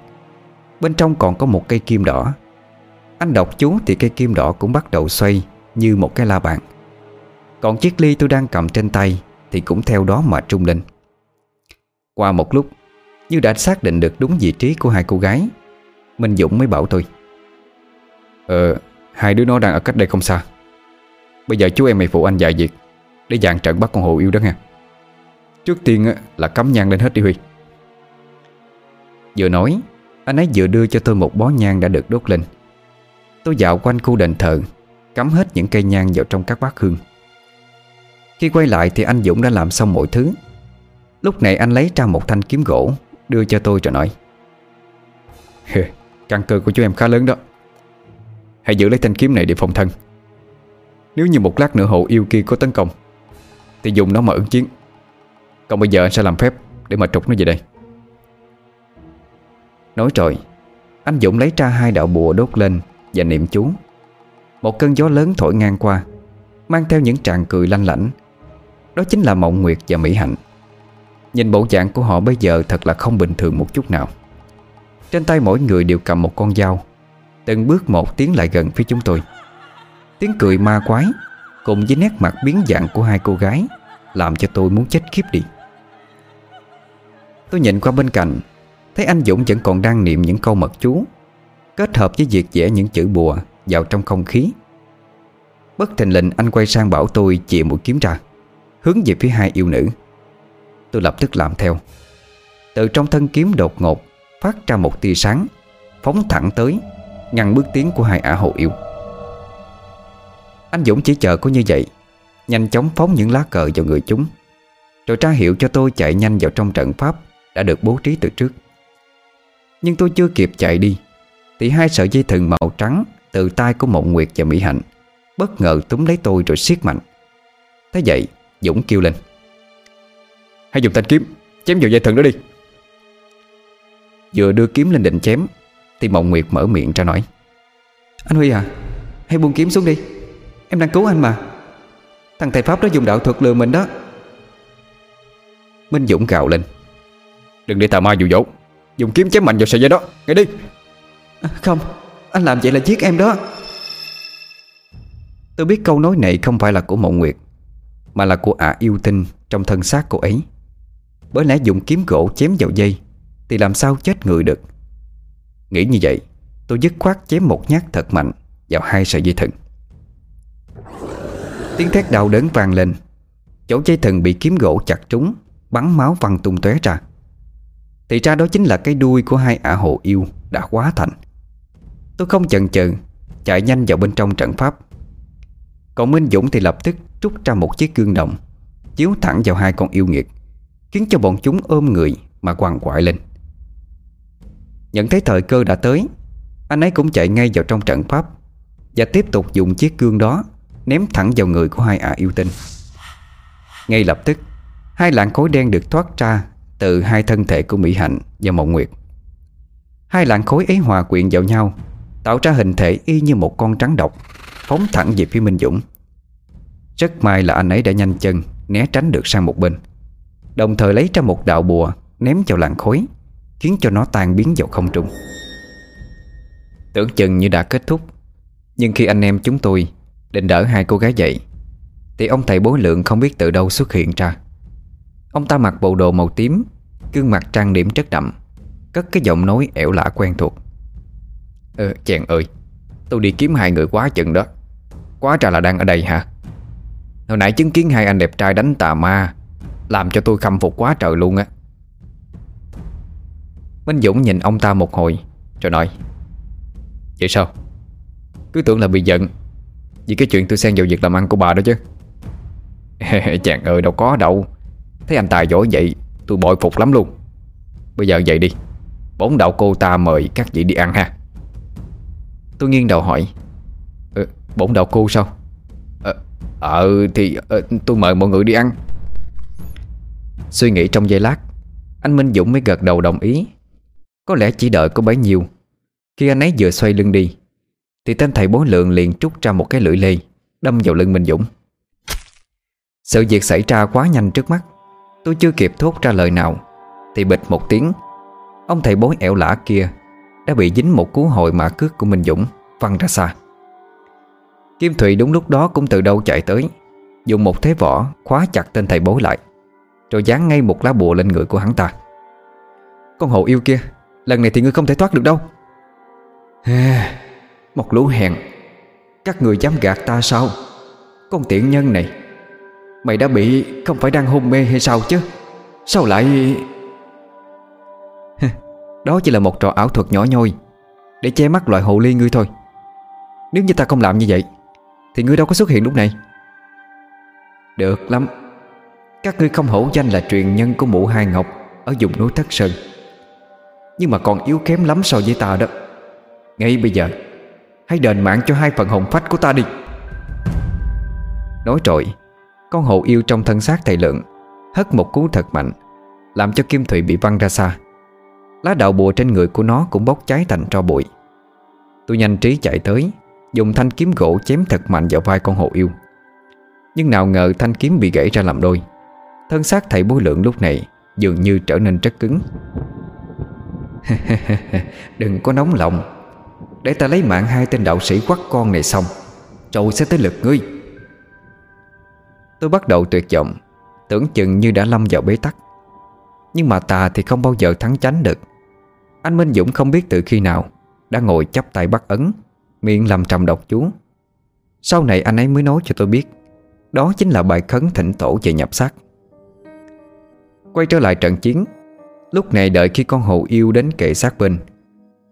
bên trong còn có một cây kim đỏ. Anh đọc chú thì cây kim đỏ cũng bắt đầu xoay như một cái la bàn. Còn chiếc ly tôi đang cầm trên tay thì cũng theo đó mà rung lên. Qua một lúc, như đã xác định được đúng vị trí của hai cô gái, Minh Dũng mới bảo tôi: Hai đứa nó đang ở cách đây không xa. Bây giờ chú em mày phụ anh vài việc để dàn trận bắt con hồ yêu đó nha. Trước tiên là cắm nhang lên hết đi Huy." Vừa nói, anh ấy vừa đưa cho tôi một bó nhang đã được đốt lên. Tôi dạo quanh khu đền thờ, cắm hết những cây nhang vào trong các bát hương. Khi quay lại thì anh Dũng đã làm xong mọi thứ. Lúc này anh lấy ra một thanh kiếm gỗ đưa cho tôi rồi nói: "Căn cơ của chú em khá lớn đó. Hãy giữ lấy thanh kiếm này để phòng thân. Nếu như một lát nữa hồ yêu kia có tấn công thì dùng nó mà ứng chiến. Còn bây giờ anh sẽ làm phép để mà trục nó về đây." Nói rồi, anh Dũng lấy ra hai đạo bùa đốt lên và niệm chú. Một cơn gió lớn thổi ngang qua, mang theo những tràng cười lanh lảnh. Đó chính là Mậu Nguyệt và Mỹ Hạnh. Nhìn bộ dạng của họ bây giờ thật là không bình thường một chút nào. Trên tay mỗi người đều cầm một con dao, từng bước một tiến lại gần phía chúng tôi. Tiếng cười ma quái cùng với nét mặt biến dạng của hai cô gái làm cho tôi muốn chết khiếp đi. Tôi nhìn qua bên cạnh, thấy anh Dũng vẫn còn đang niệm những câu mật chú, kết hợp với việc vẽ những chữ bùa vào trong không khí. Bất thình lình anh quay sang bảo tôi chìa mũi kiếm ra, hướng về phía hai yêu nữ. Tôi lập tức làm theo. Từ trong thân kiếm đột ngột phát ra một tia sáng, phóng thẳng tới, ngăn bước tiến của hai ả hồ yêu. Anh Dũng chỉ chờ có như vậy, nhanh chóng phóng những lá cờ vào người chúng, rồi ra hiệu cho tôi chạy nhanh vào trong trận pháp đã được bố trí từ trước. Nhưng tôi chưa kịp chạy đi thì hai sợi dây thừng màu trắng từ tay của Mộng Nguyệt và Mỹ Hạnh bất ngờ túm lấy tôi rồi siết mạnh. Thế vậy, Dũng kêu lên: "Hãy dùng thanh kiếm chém vào dây thừng đó đi." Vừa đưa kiếm lên định chém thì Mộng Nguyệt mở miệng ra nói: "Anh Huy à, hãy buông kiếm xuống đi. Em đang cứu anh mà. Thằng thầy Pháp đó dùng đạo thuật lừa mình đó." Minh Dũng gào lên: "Đừng để tà ma dụ dỗ, dùng kiếm chém mạnh vào sợi dây đó, ngay đi." "Không, anh làm vậy là giết em đó." Tôi biết câu nói này không phải là của Mậu Nguyệt, mà là của ả yêu tinh trong thân xác cô ấy. Bởi lẽ dùng kiếm gỗ chém vào dây thì làm sao chết người được. Nghĩ như vậy, tôi dứt khoát chém một nhát thật mạnh vào hai sợi dây thừng. Tiếng thét đau đớn vang lên. Chỗ dây thừng bị kiếm gỗ chặt trúng, bắn máu văng tung tóe ra. Thì ra đó chính là cái đuôi của hai ả hồ yêu đã hóa thành. Tôi không chần chừ, chạy nhanh vào bên trong trận pháp. Còn Minh Dũng thì lập tức rút ra một chiếc gương đồng, chiếu thẳng vào hai con yêu nghiệt, khiến cho bọn chúng ôm người mà quằn quại lên. Nhận thấy thời cơ đã tới, anh ấy cũng chạy ngay vào trong trận pháp và tiếp tục dùng chiếc gương đó ném thẳng vào người của hai ả yêu tinh. Ngay lập tức, hai làn khối đen được thoát ra từ hai thân thể của Mỹ Hạnh và Mộng Nguyệt. Hai làn khối ấy hòa quyện vào nhau, tạo ra hình thể y như một con rắn độc, phóng thẳng về phía Minh Dũng. Rất may là anh ấy đã nhanh chân né tránh được sang một bên, đồng thời lấy ra một đạo bùa ném vào làn khối, khiến cho nó tan biến vào không trung. Tưởng chừng như đã kết thúc, nhưng khi anh em chúng tôi định đỡ hai cô gái dậy thì ông thầy Bối Lượng không biết từ đâu xuất hiện ra. Ông ta mặc bộ đồ màu tím, gương mặt trang điểm rất đậm, cất cái giọng nói ẻo lả quen thuộc: "Chàng ơi, tôi đi kiếm hai người quá chừng đó. Quá ra là đang ở đây hả? Hồi nãy chứng kiến hai anh đẹp trai đánh tà ma, làm cho tôi khâm phục quá trời luôn á. Minh Dũng nhìn ông ta một hồi rồi nói: Vậy sao? Cứ tưởng là bị giận vì cái chuyện tôi xen vào việc làm ăn của bà đó chứ. Chàng ơi, đâu có đâu. Thấy anh tài giỏi vậy tôi bội phục lắm luôn. Bây giờ vậy đi, bổn đạo cô ta mời các vị đi ăn ha. Tôi nghiêng đầu hỏi: Bổn đạo cô sao? Tôi mời mọi người đi ăn. Suy nghĩ trong giây lát, anh Minh Dũng mới gật đầu đồng ý. Có lẽ chỉ đợi có bấy nhiêu. Khi anh ấy vừa xoay lưng đi thì tên thầy bói Lượng liền trút ra một cái lưỡi lê đâm vào lưng Minh Dũng. Sự việc xảy ra quá nhanh trước mắt, tôi chưa kịp thốt ra lời nào thì bịch một tiếng, ông thầy bói ẻo lả kia đã bị dính một cú hồi mã cước của Minh Dũng văng ra xa. Kim Thùy đúng lúc đó cũng từ đâu chạy tới, dùng một thế võ khóa chặt tên thầy bói lại, rồi dán ngay một lá bùa lên người của hắn ta. Con hồ yêu kia, lần này thì ngươi không thể thoát được đâu. Một lũ hèn, các người dám gạt ta sao? Con tiện nhân này, mày đã bị, không phải đang hôn mê hay sao chứ? Sao lại... Đó chỉ là một trò ảo thuật nhỏ nhoi để che mắt loại hồ ly ngươi thôi. Nếu như ta không làm như vậy thì ngươi đâu có xuất hiện lúc này. Được lắm, các ngươi không hổ danh là truyền nhân của mụ Hai Ngọc ở vùng núi Thất Sơn, nhưng mà còn yếu kém lắm so với ta đó. Ngay bây giờ hãy đền mạng cho hai phần hồn phách của ta đi. Nói rồi, con hồ yêu trong thân xác thầy Lượng hất một cú thật mạnh, làm cho Kim Thùy bị văng ra xa. Lá đạo bùa trên người của nó cũng bốc cháy thành tro bụi. Tôi nhanh trí chạy tới, dùng thanh kiếm gỗ chém thật mạnh vào vai con hồ yêu. Nhưng nào ngờ thanh kiếm bị gãy ra làm đôi. Thân xác thầy bói Lượng lúc này dường như trở nên rất cứng. Đừng có nóng lòng, để ta lấy mạng hai tên đạo sĩ quắt con này xong rồi sẽ tới lượt ngươi. Tôi bắt đầu tuyệt vọng, tưởng chừng như đã lâm vào bế tắc. Nhưng mà ta thì không bao giờ thắng chánh được. Anh Minh Dũng không biết từ khi nào đã ngồi chắp tay bắt ấn, miệng làm trầm đọc chú. Sau này anh ấy mới nói cho tôi biết, đó chính là bài khấn thỉnh tổ về nhập xác. Quay trở lại trận chiến, lúc này đợi khi con hồ yêu đến kề sát bên,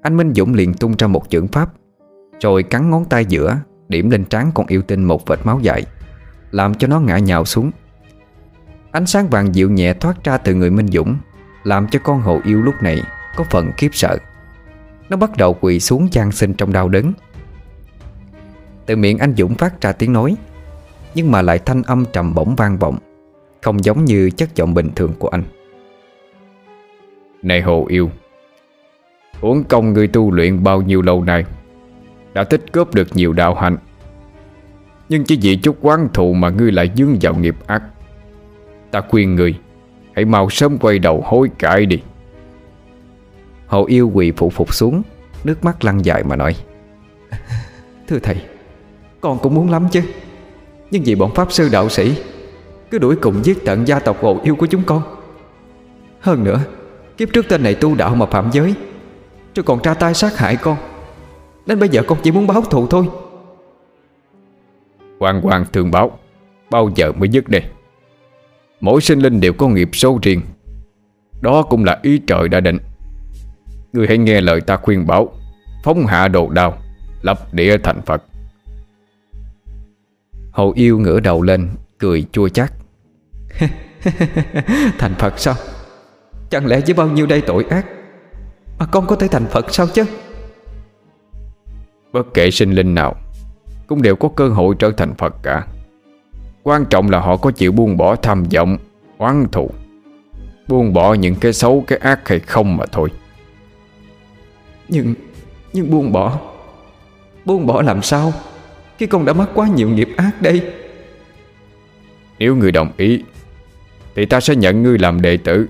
anh Minh Dũng liền tung ra một chưởng pháp, rồi cắn ngón tay giữa điểm lên trán con yêu tinh một vệt máu dại, làm cho nó ngã nhào xuống. Ánh sáng vàng dịu nhẹ thoát ra từ người Minh Dũng, làm cho con hồ yêu lúc này có phần khiếp sợ. Nó bắt đầu quỳ xuống van xin trong đau đớn. Từ miệng anh Dũng phát ra tiếng nói, nhưng mà lại thanh âm trầm bổng vang vọng, không giống như chất giọng bình thường của anh. Này hồ yêu, uổng công người tu luyện bao nhiêu lâu nay, đã tích góp được nhiều đạo hạnh, nhưng chỉ vì chút oán thù mà ngươi lại vướng vào nghiệp ác. Ta khuyên ngươi hãy mau sớm quay đầu hối cải đi. Hồ yêu quỳ phụ phục xuống, nước mắt lăn dài mà nói: Thưa thầy, con cũng muốn lắm chứ, nhưng vì bọn pháp sư đạo sĩ cứ đuổi cùng giết tận gia tộc hồ yêu của chúng con. Hơn nữa, kiếp trước tên này tu đạo mà phạm giới, chứ còn ra tay sát hại con, nên bây giờ con chỉ muốn báo thù thôi. Quan thường báo, bao giờ mới dứt đây? Mỗi sinh linh đều có nghiệp số riêng, đó cũng là ý trời đã định. Ngươi hãy nghe lời ta khuyên bảo, phóng hạ đồ đao, lập địa thành Phật. Hồ yêu ngửa đầu lên, cười chua chát. Thành Phật sao? Chẳng lẽ với bao nhiêu đây tội ác mà con có thể thành Phật sao chứ? Bất kể sinh linh nào cũng đều có cơ hội trở thành Phật cả. Quan trọng là họ có chịu buông bỏ tham vọng, oán thù, buông bỏ những cái xấu, cái ác hay không mà thôi. Nhưng buông bỏ làm sao khi con đã mắc quá nhiều nghiệp ác đây? Nếu ngươi đồng ý thì ta sẽ nhận ngươi làm đệ tử,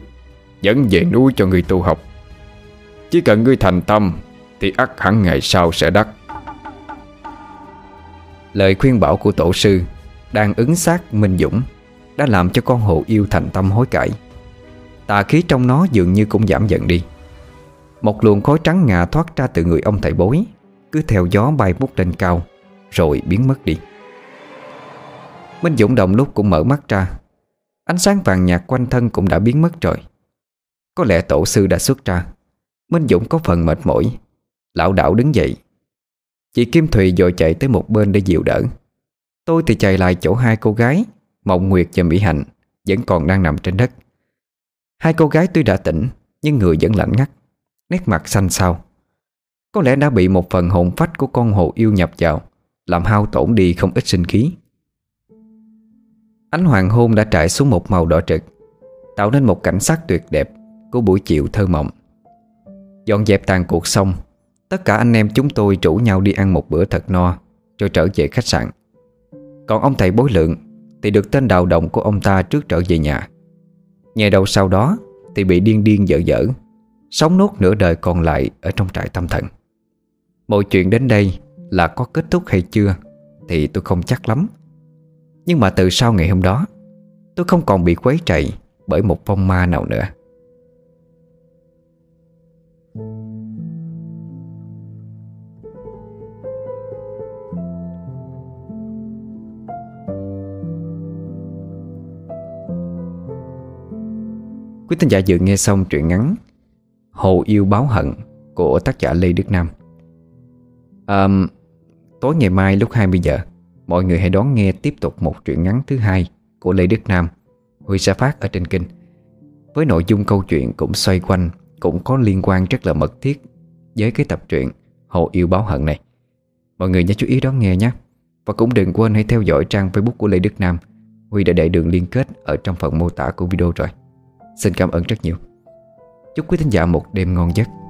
dẫn về núi cho ngươi tu học. Chỉ cần ngươi thành tâm thì ắt hẳn ngày sau sẽ đắc. Lời khuyên bảo của tổ sư đang ứng xác Minh Dũng đã làm cho con hồ yêu thành tâm hối cải. Tà khí trong nó dường như cũng giảm dần đi. Một luồng khói trắng ngà thoát ra từ người ông thầy bói, cứ theo gió bay vút lên cao rồi biến mất đi. Minh Dũng đồng lúc cũng mở mắt ra, Ánh sáng vàng nhạt quanh thân cũng đã biến mất rồi. Có lẽ tổ sư đã xuất ra. Minh Dũng có phần mệt mỏi, lảo đảo đứng dậy. Chị Kim Thùy vội chạy tới một bên để dịu đỡ. Tôi thì chạy lại chỗ hai cô gái Mậu Nguyệt và Mỹ Hạnh vẫn còn đang nằm trên đất. Hai cô gái tuy đã tỉnh nhưng người vẫn lạnh ngắt, nét mặt xanh xao. Có lẽ đã bị một phần hồn phách của con hồ yêu nhập vào, làm hao tổn đi không ít sinh khí. Ánh hoàng hôn đã trải xuống một màu đỏ trực, tạo nên một cảnh sắc tuyệt đẹp của buổi chiều thơ mộng. Dọn dẹp tàn cuộc xong, tất cả anh em chúng tôi rủ nhau đi ăn một bữa thật no rồi trở về khách sạn. Còn ông thầy Bối Lượng thì được tên đào động của ông ta trước trở về nhà. Ngày đầu sau đó thì bị điên dở dở, sống nốt nửa đời còn lại ở trong trại tâm thần. Mọi chuyện đến đây là có kết thúc hay chưa thì tôi không chắc lắm. Nhưng mà từ sau ngày hôm đó, tôi không còn bị quấy rầy bởi một vong ma nào nữa. Quý thính giả vừa nghe xong truyện ngắn Hồ Yêu Báo Hận của tác giả Lê Đức Nam. Tối ngày mai lúc 20 giờ, mọi người hãy đón nghe tiếp tục một truyện ngắn thứ hai của Lê Đức Nam. Huy sẽ phát ở trên kênh với nội dung câu chuyện cũng xoay quanh, cũng có liên quan rất là mật thiết với cái tập truyện Hồ Yêu Báo Hận này. Mọi người nhớ chú ý đón nghe nhé. Và cũng đừng quên hãy theo dõi trang Facebook của Lê Đức Nam. Huy đã để đường liên kết ở trong phần mô tả của video rồi. Xin cảm ơn rất nhiều. Chúc quý thính giả một đêm ngon giấc.